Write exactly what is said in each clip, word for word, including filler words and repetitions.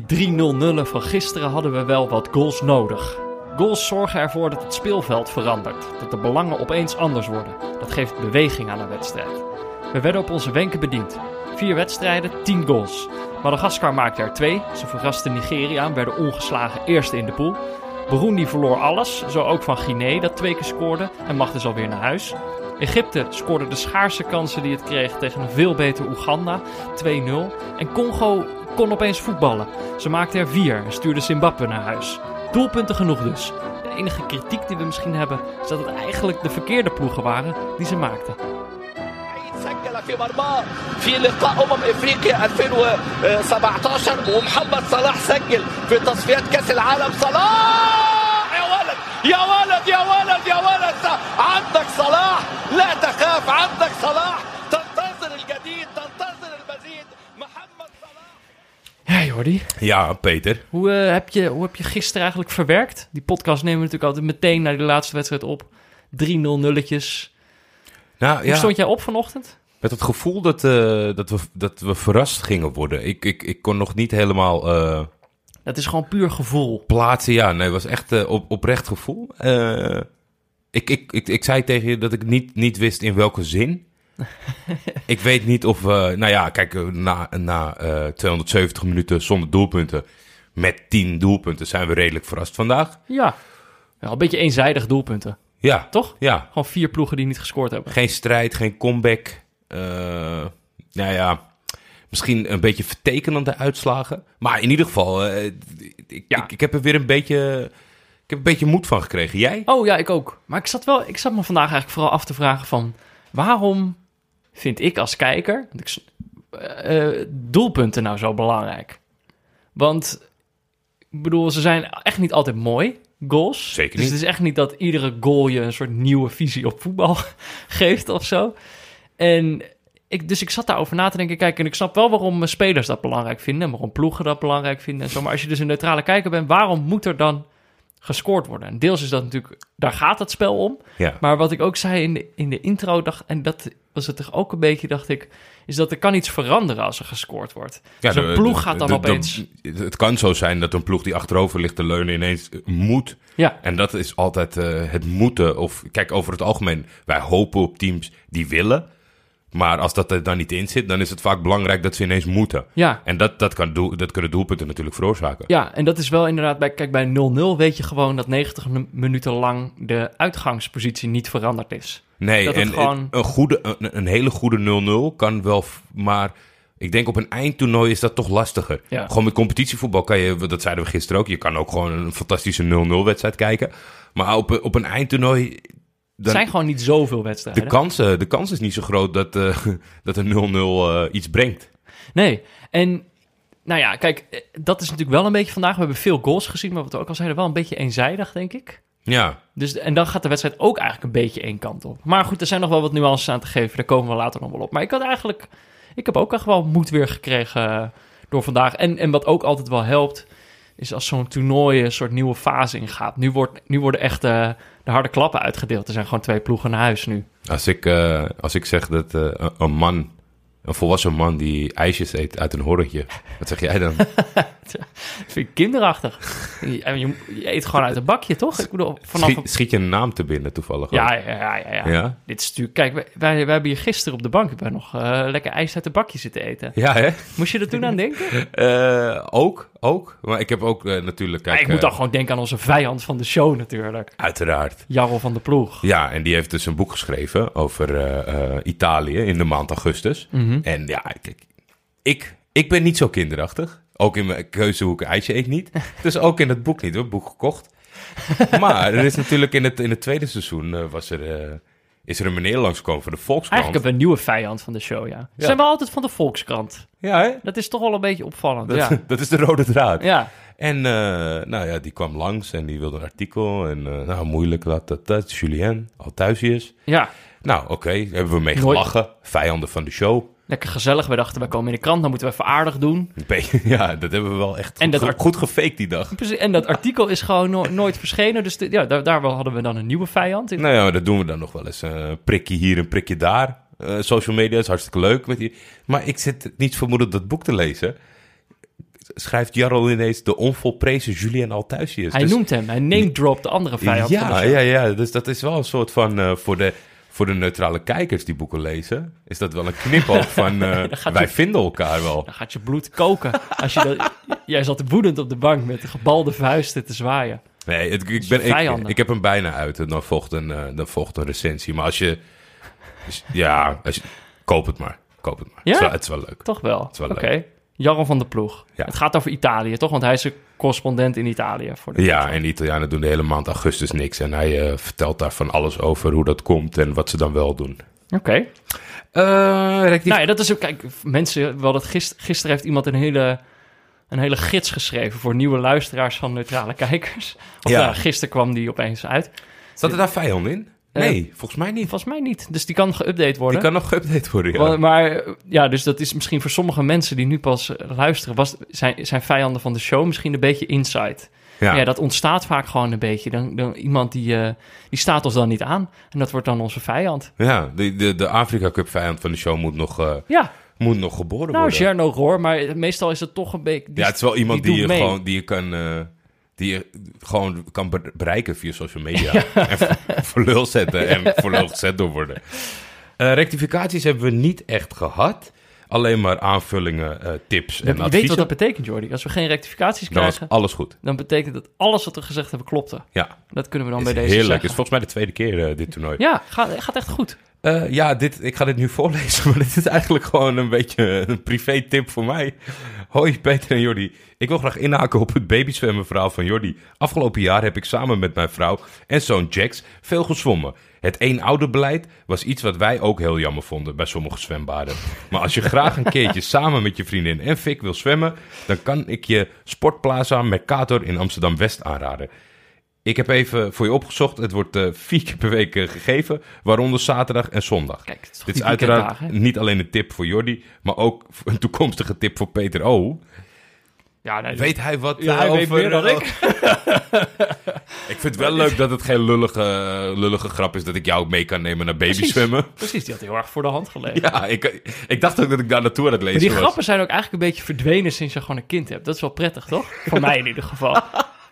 die drie nul nullen van gisteren hadden we wel wat goals nodig. Goals zorgen ervoor dat het speelveld verandert, dat de belangen opeens anders worden. Dat geeft beweging aan een wedstrijd. We werden op onze wenken bediend. Vier wedstrijden, tien goals. Madagaskar maakte er twee, ze verrasten Nigeria en werden ongeslagen eerste in de pool. Burundi verloor alles, zo ook van Guinea dat twee keer scoorde en mag dus alweer naar huis. Egypte scoorde de schaarse kansen die het kreeg tegen een veel beter Oeganda, twee nul. En Congo kon opeens voetballen. Ze maakte er vier en stuurde Zimbabwe naar huis. Doelpunten genoeg dus. De enige kritiek die we misschien hebben is dat het eigenlijk de verkeerde ploegen waren die ze maakten. في مرمى في لقاء أمم إفريقيا ألفين وسبعتاشر ومحمد صلاح سجل في تصفيات كأس العالم. صلاح يا ولد يا ولد يا ولد يا ولد عندك صلاح لا تخاف عندك صلاح تنتظر الجديد تنتظر المزيد محمد صلاح. Ja, Jordi. Ja, Peter. Hoe, uh, heb je, hoe heb je gisteren eigenlijk verwerkt? Die podcast nemen we natuurlijk altijd meteen naar die laatste wedstrijd op. drie nul nulletjes. Nou, hoe ja. stond jij op vanochtend? Met het gevoel dat, uh, dat, we, dat we verrast gingen worden. Ik, ik, ik kon nog niet helemaal... Uh, dat is gewoon puur gevoel. Plaatsen, ja. Nee, het was echt uh, op, oprecht gevoel. Uh, ik, ik, ik, ik zei tegen je dat ik niet, niet wist in welke zin. Ik weet niet of... Uh, nou ja, kijk, na, na uh, tweehonderdzeventig minuten zonder doelpunten... met tien doelpunten zijn we redelijk verrast vandaag. Ja, wel een beetje eenzijdig doelpunten. Ja. Toch? Ja. Gewoon vier ploegen die niet gescoord hebben. Geen strijd, geen comeback... Uh, nou ja, misschien een beetje vertekenende uitslagen. Maar in ieder geval, uh, ik, ja. ik, ik heb er weer een beetje, ik heb een beetje moed van gekregen. Jij? Oh ja, ik ook. Maar ik zat, wel, ik zat me vandaag eigenlijk vooral af te vragen van... waarom vind ik als kijker ik, uh, doelpunten nou zo belangrijk? Want, ik bedoel, ze zijn echt niet altijd mooi... goals. Zeker niet. Dus het is echt niet dat iedere goal je een soort nieuwe visie op voetbal geeft of zo. En ik, dus ik zat daarover na te denken. Kijk, en ik snap wel waarom spelers dat belangrijk vinden... en waarom ploegen dat belangrijk vinden en zo. Maar als je dus een neutrale kijker bent... waarom moet er dan gescoord worden? En deels is dat natuurlijk... daar gaat het spel om. Ja. Maar wat ik ook zei in de, in de intro... dacht, en dat was het toch ook een beetje, dacht ik... is dat er kan iets veranderen als er gescoord wordt. Ja, dus een ploeg gaat dan de, de, opeens... De, het kan zo zijn dat een ploeg die achterover ligt te leunen... ineens moet. Ja. En dat is altijd uh, het moeten. Of kijk, over het algemeen... wij hopen op teams die willen... Maar als dat er dan niet in zit, dan is het vaak belangrijk dat ze ineens moeten. Ja. En dat, dat, kan doel, dat kunnen doelpunten natuurlijk veroorzaken. Ja, en dat is wel inderdaad... Bij, kijk, bij nul nul weet je gewoon dat negentig minuten lang de uitgangspositie niet veranderd is. Nee, dat en het gewoon... een, goede, een, een hele goede nul nul kan wel... Maar ik denk op een eindtoernooi is dat toch lastiger. Ja. Gewoon met competitievoetbal kan je... Dat zeiden we gisteren ook. Je kan ook gewoon een fantastische nul nul wedstrijd kijken. Maar op, op een eindtoernooi... Er zijn gewoon niet zoveel wedstrijden. De kans, de kans is niet zo groot dat, uh, dat een nul nul uh, iets brengt. Nee, en nou ja, kijk, dat is natuurlijk wel een beetje vandaag. We hebben veel goals gezien, maar wat we ook al zeiden, wel een beetje eenzijdig, denk ik. Ja. Dus, en dan gaat de wedstrijd ook eigenlijk een beetje één kant op. Maar goed, er zijn nog wel wat nuances aan te geven. Daar komen we later nog wel op. Maar ik had eigenlijk, ik heb ook echt wel moed weer gekregen door vandaag. En, en wat ook altijd wel helpt... is als zo'n toernooi een soort nieuwe fase ingaat. Nu, wordt, nu worden echt uh, de harde klappen uitgedeeld. Er zijn gewoon twee ploegen naar huis nu. Als ik, uh, als ik zeg dat uh, een man, een volwassen man... die ijsjes eet uit een horretje, wat zeg jij dan? Dat vind ik kinderachtig. Je, je, je eet gewoon uit een bakje, toch? Ik bedoel, vanaf... schiet, schiet je een naam te binnen toevallig? Ja, ja, ja, ja, ja. ja? Dit is natuurlijk... Kijk, wij, wij, wij hebben hier gisteren op de bank... hebben nog uh, lekker ijs uit een bakje zitten eten. Ja, hè? Moest je er toen aan denken? uh, ook... Ook, maar ik heb ook uh, natuurlijk... Kijk, ik moet dan uh, gewoon denken aan onze vijand van de show natuurlijk. Uiteraard. Jarrol van der Ploeg. Ja, en die heeft dus een boek geschreven over uh, uh, Italië in de maand augustus. Mm-hmm. En ja, kijk, ik, ik ben niet zo kinderachtig. Ook in mijn keuze hoe ik een ijsje eet niet. Dus ook in het boek niet, hoor. Het boek gekocht. Maar er is natuurlijk in het, in het tweede seizoen uh, was er... Uh, Is er een meneer langsgekomen van de Volkskrant? Eigenlijk hebben we een nieuwe vijand van de show, ja. ja. Zijn we altijd van de Volkskrant? Ja, hè? Dat is toch wel een beetje opvallend, dat, ja. Dat is de rode draad. Ja. En, uh, nou ja, die kwam langs en die wilde een artikel. En, uh, nou, moeilijk, dat, dat, dat. Julien Althuisius. Ja. Nou, oké, okay, hebben we mee gelachen. Nooit. Vijanden van de show. Lekker gezellig. We dachten, wij komen in de krant, dan moeten we even aardig doen. Ja, dat hebben we wel echt en goed, dat art- goed gefaked die dag. Precies, en dat artikel is gewoon no- nooit verschenen. Dus de, ja, daar, daar hadden we dan een nieuwe vijand in. Nou ja, dat doen we dan nog wel eens. Een uh, prikje hier, een prikje daar. Uh, social media is hartstikke leuk. Met die... Maar ik zit niet vermoedend dat boek te lezen. schrijft Jarrol ineens de onvolprezen Julien Althuisius. Hij dus, noemt hem, hij name-dropt de andere vijand. Ja, van de ja, ja, dus dat is wel een soort van... Uh, voor de, voor de neutrale kijkers die boeken lezen, is dat wel een knipoog van uh, wij je, vinden elkaar wel. Dan gaat je bloed koken. Als je dat, jij zat woedend op de bank met de gebalde vuisten te zwaaien. Nee, het, ik, ben, ik, ik heb hem bijna uit en dan volgt een, uh, dan volgt een recensie. Maar als je... Dus, ja, als je, koop het maar. Koop het maar. Ja? Het, is wel, het is wel leuk. Toch wel? Oké. Okay. Jarrol van der Ploeg. Ja. Het gaat over Italië, toch? Want hij is een correspondent in Italië. Voor de ja, en de Italianen doen de hele maand augustus niks. En hij uh, vertelt daar van alles over hoe dat komt en wat ze dan wel doen. Oké. Okay. Uh, rectief... Nou ja, dat is ook... Kijk, mensen... Wel dat gister, gisteren heeft iemand een hele... een hele gids geschreven voor nieuwe luisteraars van Neutrale Kijkers. Of ja. Nou, gisteren kwam die opeens uit. Zat er daar vijand in? Nee, uh, volgens mij niet. Volgens mij niet. Dus die kan geüpdate worden. Die kan nog geüpdate worden, ja. Maar, maar ja, dus dat is misschien voor sommige mensen die nu pas luisteren... Was, zijn, zijn vijanden van de show misschien een beetje insight. Ja, ja dat ontstaat vaak gewoon een beetje. Dan, dan, iemand die, uh, die staat ons dan niet aan. En dat wordt dan onze vijand. Ja, de, de, de Afrika Cup vijand van de show moet nog... Uh... Ja. Moet nog geboren nou, worden. Nou, Gernot Rohr, maar meestal is het toch een beetje... Ja, het is wel iemand die, die, je, gewoon, die, je, kan, uh, die je gewoon kan bereiken via social media. Ja. En voor lul zetten ja. en voor lul gezet door worden. Uh, rectificaties hebben we niet echt gehad. Alleen maar aanvullingen, uh, tips ja, en adviezen. Je weet wat dat betekent, Jordi. Als we geen rectificaties dan krijgen... alles goed. Dan betekent dat alles wat we gezegd hebben klopte. Ja. Dat kunnen we dan is bij deze heerlijk. Zeggen. Is volgens mij de tweede keer uh, dit toernooi. Ja, gaat, gaat echt goed. Uh, ja, dit, ik ga dit nu voorlezen, maar dit is eigenlijk gewoon een beetje een privé tip voor mij. Hoi Peter en Jordi, ik wil graag inhaken op het babyzwemmen verhaal van Jordi. Afgelopen jaar heb ik samen met mijn vrouw en zoon Jax veel gezwommen. Het één-ouder-beleid was iets wat wij ook heel jammer vonden bij sommige zwembaden. Maar als je graag een keertje samen met je vriendin en Fik wil zwemmen, dan kan ik je Sportplaza Mercator in Amsterdam-West aanraden. Ik heb even voor je opgezocht. Het wordt uh, vier keer per week uh, gegeven, waaronder zaterdag en zondag. Kijk, is dit is uiteraard dag, niet alleen een tip voor Jordi, maar ook een toekomstige tip voor Peter O. Ja, nee, weet dus, hij wat ja, hij over... weet meer dan ik. Ik vind het wel leuk dat het geen lullige, lullige grap is dat ik jou mee kan nemen naar babyzwemmen. Precies, die had heel erg voor de hand gelegen. Ja, ik, ik dacht ook dat ik daar naartoe aan het lezen was. Die grappen was. Zijn ook eigenlijk een beetje verdwenen sinds je gewoon een kind hebt. Dat is wel prettig, toch? Voor mij in ieder geval.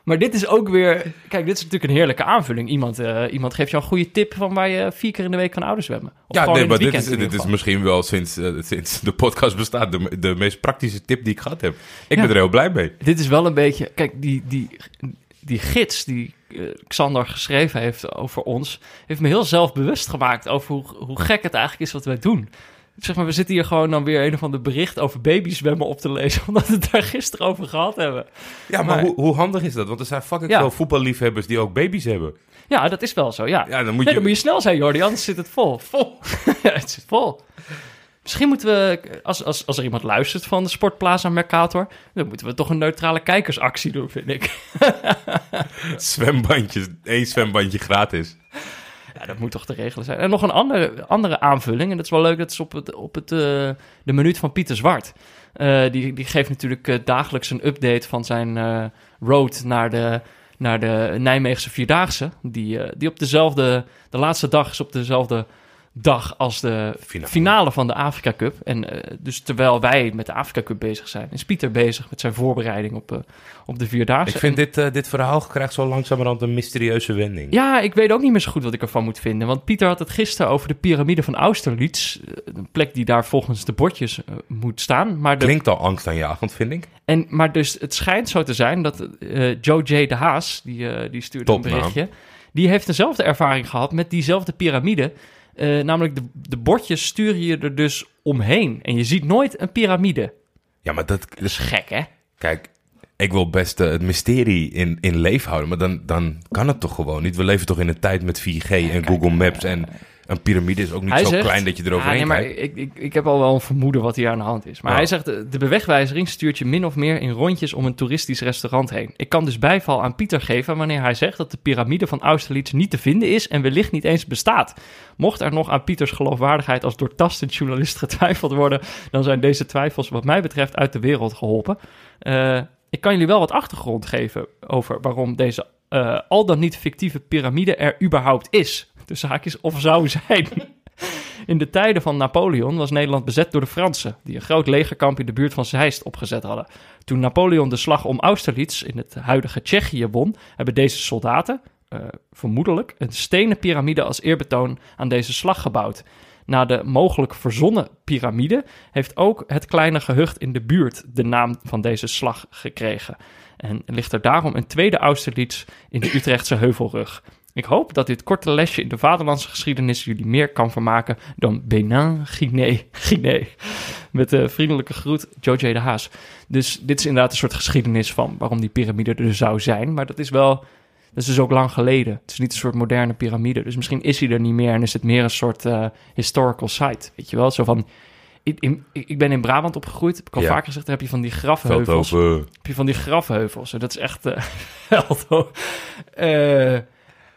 Maar dit is ook weer... Kijk, dit is natuurlijk een heerlijke aanvulling. Iemand, uh, iemand geeft jou een goede tip van waar je vier keer in de week kan ouderzwemmen. Of ja, nee, maar dit, is, dit is misschien wel sinds, uh, sinds de podcast bestaat de, de meest praktische tip die ik gehad heb. Ik ja, ben er heel blij mee. Dit is wel een beetje... Kijk, die, die, die gids die uh, Xander geschreven heeft over ons... heeft me heel zelfbewust gemaakt over hoe, hoe gek het eigenlijk is wat wij doen. Zeg maar, we zitten hier gewoon dan weer een of ander bericht over babyzwemmen op te lezen, omdat we het daar gisteren over gehad hebben. Ja, maar, maar hoe, hoe handig is dat? Want er zijn fucking ja. veel voetballiefhebbers die ook baby's hebben. Ja, dat is wel zo, ja. ja dan, moet nee, je... dan moet je snel zijn, Jordi, anders zit het vol. Vol. Ja, het zit vol. Misschien moeten we, als, als, als er iemand luistert van de Sportplaza Mercator, dan moeten we toch een neutrale kijkersactie doen, vind ik. Zwembandjes, één zwembandje gratis. Ja, dat moet toch te regelen zijn. En nog een andere, andere aanvulling. En dat is wel leuk. Dat is op, het, op het, uh, de minuut van Pieter Zwart. Uh, die, die geeft natuurlijk uh, dagelijks een update van zijn uh, road naar de, naar de Nijmeegse Vierdaagse. Die, uh, die op dezelfde... De laatste dag is op dezelfde dag als de finale, finale van de Afrika Cup. En uh, dus terwijl wij met de Afrika Cup bezig zijn, is Pieter bezig met zijn voorbereiding op, uh, op de Vierdaagse. Ik vind en... dit, uh, dit verhaal krijgt zo langzamerhand een mysterieuze wending. Ja, ik weet ook niet meer zo goed wat ik ervan moet vinden. Want Pieter had het gisteren over de piramide van Austerlitz. Een plek die daar volgens de bordjes uh, moet staan. Maar de... Klinkt al angstaanjagend, vind ik. En, maar dus het schijnt zo te zijn dat uh, Jojo de Haas, die, uh, die stuurde Top, een berichtje. Nou. Die heeft dezelfde ervaring gehad met diezelfde piramide. Uh, namelijk, de, de bordjes sturen je er dus omheen. En je ziet nooit een piramide. Ja, maar dat, dat is gek, hè? Kijk, ik wil best uh, het mysterie in, in leef houden. Maar dan, dan kan het toch gewoon niet? We leven toch in een tijd met vier G ja, en kijk, Google Maps. Uh, en een piramide is ook niet zo zegt, klein dat je eroverheen ah, nee, kijkt. Maar ik, ik, ik heb al wel een vermoeden wat hier aan de hand is. Maar ja. Hij zegt, de bewegwijzering stuurt je min of meer in rondjes om een toeristisch restaurant heen. Ik kan dus bijval aan Pieter geven wanneer hij zegt dat de piramide van Austerlitz niet te vinden is en wellicht niet eens bestaat. Mocht er nog aan Pieters geloofwaardigheid als doortastend journalist getwijfeld worden, dan zijn deze twijfels wat mij betreft uit de wereld geholpen. Uh, ik kan jullie wel wat achtergrond geven over waarom deze uh, al dan niet fictieve piramide er überhaupt is. Dus haakjes of zou zijn. In de tijden van Napoleon was Nederland bezet door de Fransen, die een groot legerkamp in de buurt van Zeist opgezet hadden. Toen Napoleon de slag om Austerlitz in het huidige Tsjechië won, hebben deze soldaten, uh, vermoedelijk, een stenen piramide als eerbetoon aan deze slag gebouwd. Na de mogelijk verzonnen piramide heeft ook het kleine gehucht in de buurt de naam van deze slag gekregen. En ligt er daarom een tweede Austerlitz in de Utrechtse Heuvelrug. Ik hoop dat dit korte lesje in de vaderlandse geschiedenis jullie meer kan vermaken dan Benin, Guinea, Guinea. Met de vriendelijke groet, Jojo de Haas. Dus dit is inderdaad een soort geschiedenis van waarom die piramide er zou zijn. Maar dat is wel, dat is dus ook lang geleden. Het is niet een soort moderne piramide. Dus misschien is hij er niet meer en is het meer een soort uh, historical site. Weet je wel, zo van... In, in, ik ben in Brabant opgegroeid, heb ik al ja. vaker gezegd, daar heb je van die grafheuvels. Veldhoven. Heb je van die grafheuvels, dat is echt... Uh, uh,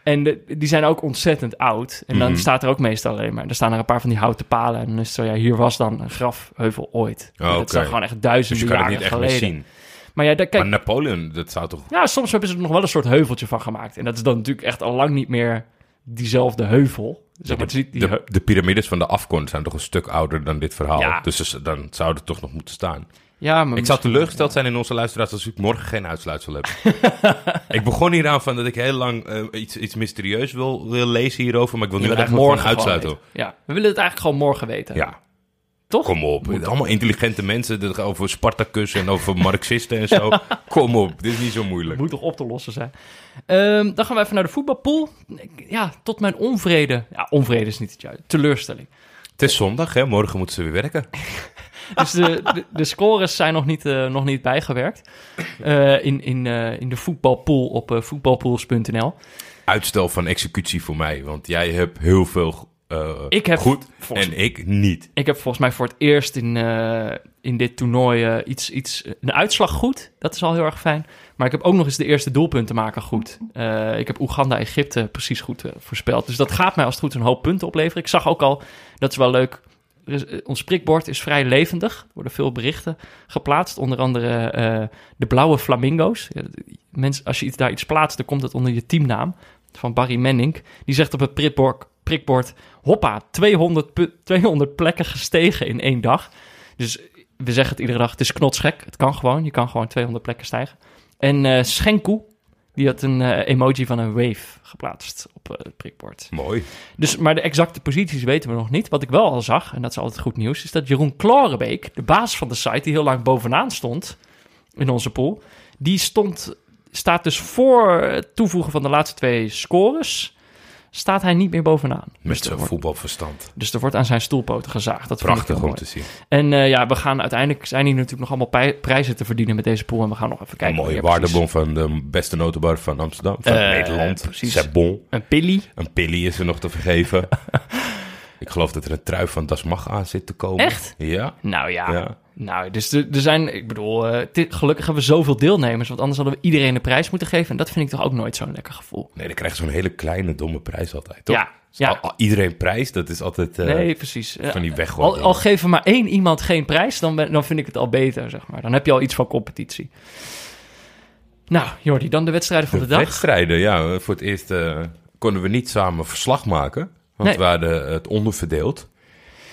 en de, die zijn ook ontzettend oud. En dan mm. staat er ook meestal alleen maar... Er staan er een paar van die houten palen en dan is het zo, ja, hier was dan een grafheuvel ooit. Oh, okay. Dat zijn gewoon echt duizenden dus jaren geleden. Dus je kan het niet echt meer zien. Maar, ja, daar, kijk, maar Napoleon, dat zou toch... Ja, soms hebben ze er nog wel een soort heuveltje van gemaakt. En dat is dan natuurlijk echt al lang niet meer diezelfde heuvel. Zeg maar, de, de, de piramides van de afgrond zijn toch een stuk ouder dan dit verhaal. Ja. Dus dan zou het toch nog moeten staan. Ja, maar ik zou teleurgesteld ja. zijn in onze luisteraars als ik morgen geen uitsluitsel heb. Ik begon hier aan van dat ik heel lang uh, iets, iets mysterieus wil, wil lezen hierover. Maar ik wil nu eigenlijk morgen uitsluiten. Ja, we willen het eigenlijk gewoon morgen weten. Ja. Toch? Kom op. Moet allemaal intelligente mensen over Spartacus en over Marxisten en zo. Kom op, dit is niet zo moeilijk. Moet toch op te lossen zijn. Um, dan gaan we even naar de voetbalpool. Ja, tot mijn onvrede. Ja, onvrede is niet het juiste. Teleurstelling. Het is zondag, hè? Morgen moeten ze weer werken. Dus de, de, de scores zijn nog niet, uh, nog niet bijgewerkt. Uh, in, in, uh, in de voetbalpool op uh, voetbalpools punt n l. Uitstel van executie voor mij, want jij hebt heel veel... Uh, ik heb goed volgens, en ik niet. Ik heb volgens mij voor het eerst in, uh, in dit toernooi uh, iets, iets, een uitslag goed. Dat is al heel erg fijn. Maar ik heb ook nog eens de eerste doelpunten maken goed. Uh, ik heb Oeganda-Egypte precies goed uh, voorspeld. Dus dat gaat mij als het goed een hoop punten opleveren. Ik zag ook al, dat is wel leuk... Ons prikbord is vrij levendig. Er worden veel berichten geplaatst. Onder andere uh, de blauwe flamingo's. Mensen, als je daar iets plaatst, dan komt het onder je teamnaam. Van Barry Manink. Die zegt op het prikbord... prikbord, hoppa, tweehonderd, pu- tweehonderd plekken gestegen in één dag. Dus we zeggen het iedere dag, het is knotsgek. Het kan gewoon, je kan gewoon tweehonderd plekken stijgen. En uh, Schenku, die had een uh, emoji van een wave geplaatst op uh, het prikbord. Mooi. Dus, maar de exacte posities weten we nog niet. Wat ik wel al zag, en dat is altijd goed nieuws, is dat Jeroen Klorebeek, de baas van de site, die heel lang bovenaan stond in onze pool, die stond, staat dus voor het toevoegen van de laatste twee scores... staat hij niet meer bovenaan. Met zijn dus voetbalverstand. Dus er wordt aan zijn stoelpoten gezaagd. Dat prachtig om mooi te zien. En uh, ja, we gaan uiteindelijk... zijn hier natuurlijk nog allemaal pij- prijzen te verdienen met deze pool. En we gaan nog even kijken. Een mooie waardebon van de beste notenbar van Amsterdam. Van uh, Nederland. Precies. C'est bon. Een pillie. Een pillie is er nog te vergeven. Ik geloof dat er een trui van Das Mag aan zit te komen. Echt? Ja. Nou ja. ja. Nou, dus er zijn... Ik bedoel, uh, t- gelukkig hebben we zoveel deelnemers... want anders hadden we iedereen een prijs moeten geven... en dat vind ik toch ook nooit zo'n lekker gevoel. Nee, dan krijg je zo'n hele kleine, domme prijs altijd, toch? Ja. ja. Al, al, iedereen prijs, dat is altijd... Uh, nee, precies. Van die weggooien. Al, al geven maar één iemand geen prijs... Dan, ben, dan vind ik het al beter, zeg maar. Dan heb je al iets van competitie. Nou, Jordi, dan de wedstrijden van de, de dag. De wedstrijden, ja. Voor het eerst uh, konden we niet samen verslag maken... want nee. we hadden het onderverdeeld...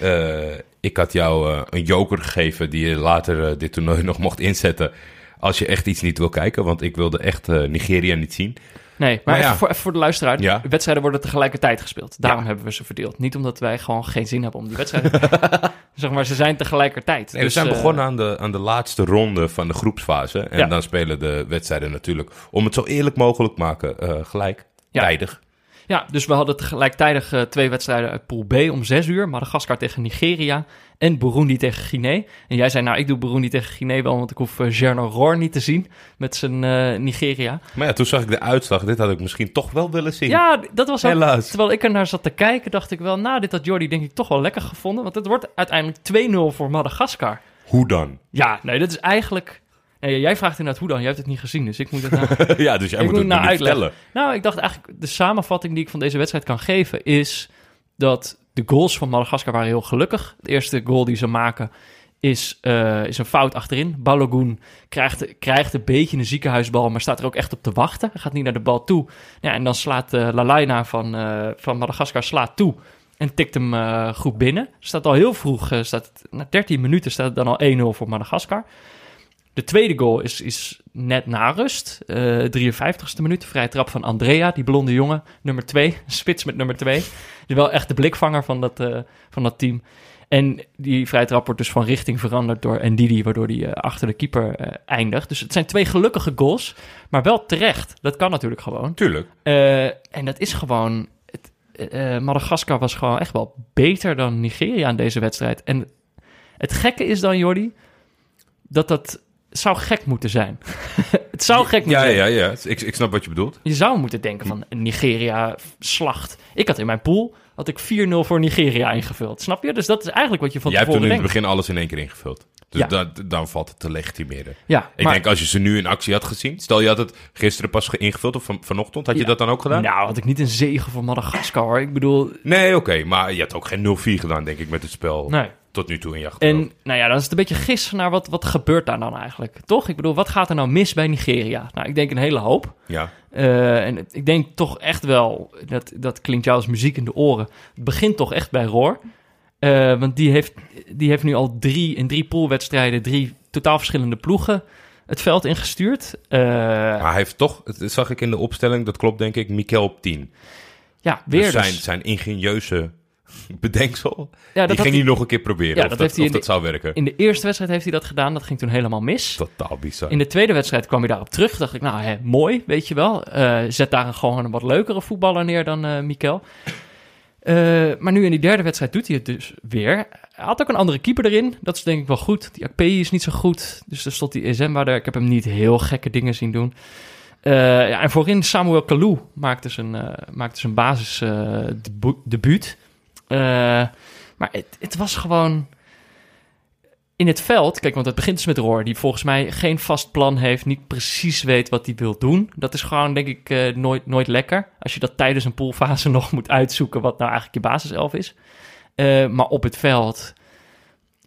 Uh, ik had jou uh, een joker gegeven die je later uh, dit toernooi nog mocht inzetten... als je echt iets niet wil kijken, want ik wilde echt uh, Nigeria niet zien. Nee, maar, maar ja. even, voor, even voor de luisteraar. Ja. Wedstrijden worden tegelijkertijd gespeeld. Daarom ja. hebben we ze verdeeld. Niet omdat wij gewoon geen zin hebben om die wedstrijden te kijken. Zeg maar, ze zijn tegelijkertijd. Nee, dus, we zijn uh, begonnen aan de, aan de laatste ronde van de groepsfase. En ja. dan spelen de wedstrijden natuurlijk, om het zo eerlijk mogelijk maken, uh, gelijk, ja. tijdig. Ja, dus we hadden gelijktijdig uh, twee wedstrijden uit pool B om zes uur. Madagaskar tegen Nigeria en Burundi tegen Guinea. En jij zei, nou, ik doe Burundi tegen Guinea wel, want ik hoef uh, Gernot Rohr niet te zien met zijn uh, Nigeria. Maar ja, toen zag ik de uitslag. Dit had ik misschien toch wel willen zien. Ja, dat was helaas. Ook, terwijl ik er naar zat te kijken, dacht ik wel, nou, dit had Jordi denk ik toch wel lekker gevonden. Want het wordt uiteindelijk twee nul voor Madagaskar. Hoe dan? Ja, nee, dat is eigenlijk... Nee, jij vraagt inderdaad hoe dan, jij hebt het niet gezien, dus ik moet het nou... ja, dus jij ik moet het nou vertellen. Nou, ik dacht eigenlijk, de samenvatting die ik van deze wedstrijd kan geven is dat de goals van Madagaskar waren heel gelukkig. De eerste goal die ze maken is, uh, is een fout achterin. Balogun krijgt, krijgt een beetje een ziekenhuisbal, maar staat er ook echt op te wachten. Hij gaat niet naar de bal toe. Ja, en dan slaat uh, Lalaina van, uh, van Madagaskar slaat toe. en tikt hem uh, goed binnen. Staat al heel vroeg, uh, staat, na dertien minuten staat het dan al één nul voor Madagaskar. De tweede goal is, is net na rust. Uh, drieënvijftigste minuut, vrije trap van Andrea, die blonde jongen. Nummer twee, spits met nummer twee. Die wel echt de blikvanger van dat, uh, van dat team. En die vrije trap wordt dus van richting veranderd door Ndidi, waardoor die uh, achter de keeper uh, eindigt. Dus het zijn twee gelukkige goals, maar wel terecht. Dat kan natuurlijk gewoon. Tuurlijk. Uh, en dat is gewoon... Het, uh, Madagaskar was gewoon echt wel beter dan Nigeria in deze wedstrijd. En het gekke is dan, Jordi, dat dat... Het zou gek moeten zijn. Het zou gek moeten ja, zijn. Ja, ja, ja. Ik, ik snap wat je bedoelt. Je zou moeten denken van Nigeria slacht. Ik had in mijn pool had ik vier nul voor Nigeria ingevuld. Snap je? Dus dat is eigenlijk wat je van tevoren denkt. Jij hebt toen in het begin alles in één keer ingevuld. Dus ja. da- dan valt het te legitimeren. Ja, ik maar... denk als je ze nu in actie had gezien. Stel je had het gisteren pas ingevuld of van, vanochtend. Had je ja. dat dan ook gedaan? Nou, had ik niet een zegen voor Madagaskar. Hoor. Ik bedoel... Nee, oké. Okay, maar je had ook geen nul vier gedaan, denk ik, met het spel. Nee. Tot nu toe in jacht. En nou ja, dan is het een beetje gissen naar wat, wat gebeurt daar dan eigenlijk, toch? Ik bedoel, wat gaat er nou mis bij Nigeria? Nou, ik denk een hele hoop. Ja. Uh, en ik denk toch echt wel, dat, dat klinkt jou als muziek in de oren, het begint toch echt bij Rohr. Uh, want die heeft, die heeft nu al drie, in drie poolwedstrijden, drie totaal verschillende ploegen het veld ingestuurd. Uh, maar hij heeft toch, dat zag ik in de opstelling, dat klopt denk ik, Mikel op tien. Ja, weer dus. Zijn, dus. zijn ingenieuze... bedenksel, ja, die ging hij die... nog een keer proberen ja, of, dat, dat, of de... dat zou werken. In de eerste wedstrijd heeft hij dat gedaan, dat ging toen helemaal mis. Totaal bizar. In de tweede wedstrijd kwam hij daarop terug, dacht ik, nou hè, mooi, weet je wel. Uh, zet daar gewoon een wat leukere voetballer neer dan uh, Mikel. Uh, maar nu in die derde wedstrijd doet hij het dus weer. Hij had ook een andere keeper erin, dat is denk ik wel goed. Die Apey is niet zo goed, dus er stond die Esemba daar. Ik heb hem niet heel gekke dingen zien doen. Uh, ja, en voorin Samuel Kalou maakte zijn, uh, maakte zijn basis uh, debu- debuut. Uh, maar het, het was gewoon in het veld... Kijk, want het begint dus met Rohr, die volgens mij geen vast plan heeft, niet precies weet wat hij wil doen. Dat is gewoon, denk ik, uh, nooit, nooit lekker. Als je dat tijdens een poolfase nog moet uitzoeken wat nou eigenlijk je basiself is. Uh, maar op het veld...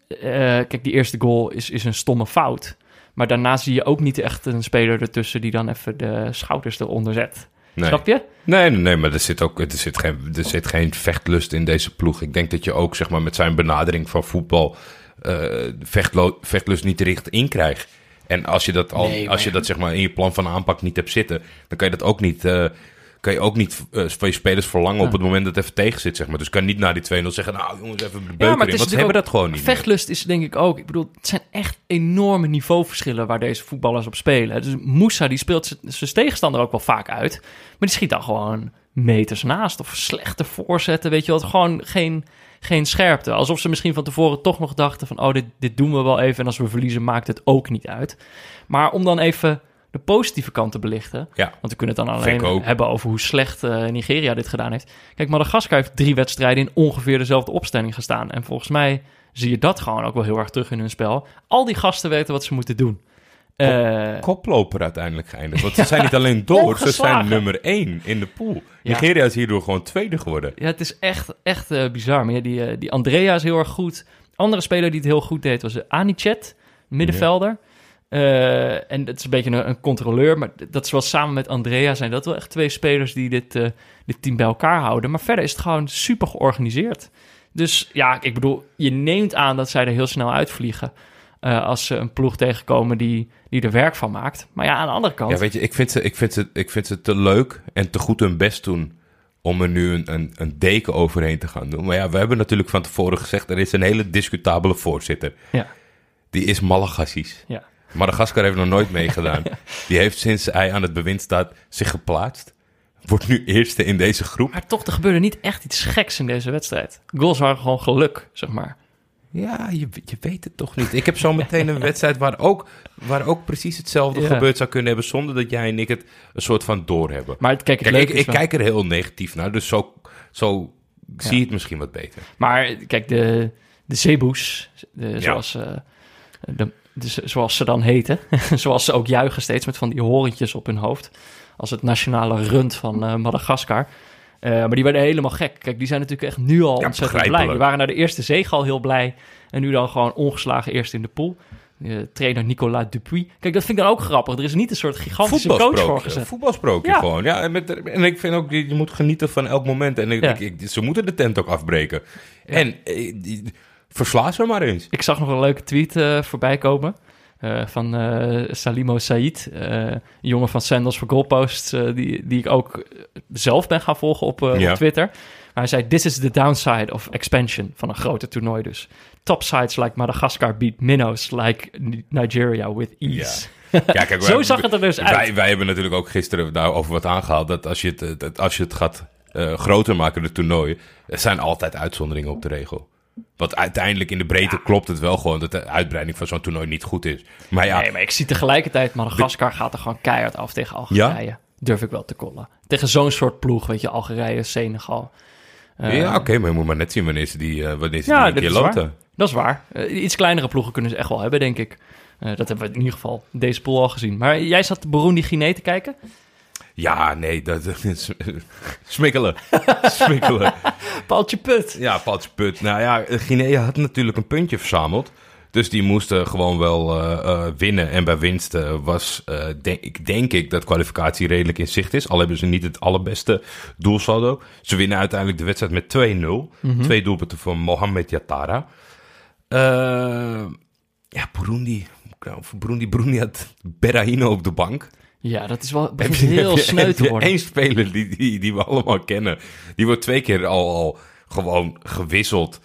Uh, kijk, die eerste goal is, is een stomme fout. Maar daarna zie je ook niet echt een speler ertussen die dan even de schouders eronder zet. Nee. Snap je? Nee, nee, nee, maar er zit ook er zit geen, er zit geen vechtlust in deze ploeg. Ik denk dat je ook zeg maar, met zijn benadering van voetbal uh, vechtlo- vechtlust niet richt in krijgt. En als je dat, al, nee, als je dat zeg maar, in je plan van aanpak niet hebt zitten, dan kan je dat ook niet, uh, kan je ook niet uh, van je spelers verlangen ja. op het moment dat het even tegen zit. Zeg maar. Dus kan niet naar die twee nul zeggen, nou jongens, even de beuker ja, maar in. Want ze hebben dat gewoon niet. Vechtlust meer. Is denk ik ook, ik bedoel, het zijn echt enorme niveauverschillen waar deze voetballers op spelen. Dus Moussa, die speelt zijn tegenstander ook wel vaak uit. Maar die schiet dan gewoon meters naast of slechte voorzetten, weet je wel. Gewoon geen, geen scherpte. Alsof ze misschien van tevoren toch nog dachten van, oh, dit, dit doen we wel even. En als we verliezen, maakt het ook niet uit. Maar om dan even de positieve kant te belichten. Ja, want we kunnen het dan alleen hebben over hoe slecht uh, Nigeria dit gedaan heeft. Kijk, Madagaskar heeft drie wedstrijden in ongeveer dezelfde opstelling gestaan. En volgens mij zie je dat gewoon ook wel heel erg terug in hun spel. Al die gasten weten wat ze moeten doen. Kop, uh, koploper uiteindelijk geëindigd. Want ze ja, zijn niet alleen door, ze zijn nummer één in de pool. Ja. Nigeria is hierdoor gewoon tweede geworden. Ja, het is echt, echt uh, bizar. Maar ja, die, uh, die Andrea is heel erg goed. Andere speler die het heel goed deed was de Anicet, middenvelder. Ja. Uh, en het is een beetje een, een controleur. Maar dat is wel samen met Andrea zijn dat wel echt twee spelers die dit, uh, dit team bij elkaar houden. Maar verder is het gewoon super georganiseerd. Dus ja, ik bedoel, je neemt aan dat zij er heel snel uitvliegen. Uh, als ze een ploeg tegenkomen die, die er werk van maakt. Maar ja, aan de andere kant... Ja, weet je, ik vind ze, ik vind ze, ik vind ze te leuk en te goed hun best doen om er nu een, een, een deken overheen te gaan doen. Maar ja, we hebben natuurlijk van tevoren gezegd, er is een hele discutabele voorzitter. Ja. Die is Malagassisch. Ja. Madagaskar heeft nog nooit meegedaan. Ja. Die heeft sinds hij aan het bewind staat zich geplaatst. Wordt nu eerste in deze groep. Maar toch, er gebeurde niet echt iets geks in deze wedstrijd. Goals waren gewoon geluk, zeg maar. Ja, je, je weet het toch niet. Ik heb zo meteen een wedstrijd waar ook, waar ook precies hetzelfde ja. gebeurd zou kunnen hebben, zonder dat jij en ik het een soort van doorhebben. Maar het, kijk, het kijk, leuk ik, ik wel... kijk er heel negatief naar, dus zo, zo ja. zie je het misschien wat beter. Maar kijk, de, de zeeboes, de, zoals, ja. uh, de, de, zoals ze dan heten, zoals ze ook juichen steeds met van die horentjes op hun hoofd, als het nationale rund van uh, Madagaskar... Uh, maar die werden helemaal gek. Kijk, die zijn natuurlijk echt nu al ja, ontzettend blij. Die waren naar de eerste zege al heel blij. En nu dan gewoon ongeslagen eerst in de pool. Uh, trainer Nicolas Dupuy. Kijk, dat vind ik dan ook grappig. Er is niet een soort gigantische coach voor gezet. Voetbalsprookje ja. gewoon. Ja, en, met, en ik vind ook, je moet genieten van elk moment. En ik, ja. ik, ik, ze moeten de tent ook afbreken. Ja. En eh, versla ze maar eens. Ik zag nog een leuke tweet uh, voorbij komen. Uh, van uh, Salimo Said. Uh, een jongen van Sandals voor Goalposts. Uh, die, die ik ook zelf ben gaan volgen op, uh, ja. op Twitter. Maar hij zei, this is the downside of expansion van een grote toernooi dus. Top sides like Madagascar beat minnows like Nigeria with ease. Ja. Ja, kijk, Zo wij, zag het er dus wij, uit. Wij hebben natuurlijk ook gisteren daarover wat aangehaald. Dat als je het, dat als je het gaat uh, groter maken, de toernooi. Er zijn altijd uitzonderingen op de regel. Want uiteindelijk in de breedte ja. klopt het wel gewoon dat de uitbreiding van zo'n toernooi niet goed is. Maar ja, nee, maar ik zie tegelijkertijd Madagascar de... gaat er gewoon keihard af tegen Algerije. Ja? Durf ik wel te kollen. Tegen zo'n soort ploeg, weet je, Algerije, Senegal. Uh, ja, oké, okay, maar je moet maar net zien wanneer ze die, uh, wanneer ze ja, die een keer loten. Dat is waar. Uh, iets kleinere ploegen kunnen ze echt wel hebben, denk ik. Uh, dat hebben we in ieder geval deze pool al gezien. Maar jij zat de Burundi-Guinea te kijken? Ja, nee, dat, dat smikkelen. smikkelen. Paaltje Put. Ja, Paaltje Put. Nou ja, Guinea had natuurlijk een puntje verzameld. Dus die moesten gewoon wel uh, uh, winnen. En bij winst uh, was, uh, denk, denk ik, dat kwalificatie redelijk in zicht is. Al hebben ze niet het allerbeste doelsaldo. Ze winnen uiteindelijk de wedstrijd met twee nul. Mm-hmm. Twee doelpunten van Mohamed Yatara. Uh, ja, Burundi. Burundi, Burundi had Berahino op de bank. Ja, dat is wel je, heel sneu te worden. Eén speler die, die, die we allemaal kennen. Die wordt twee keer al, al gewoon gewisseld.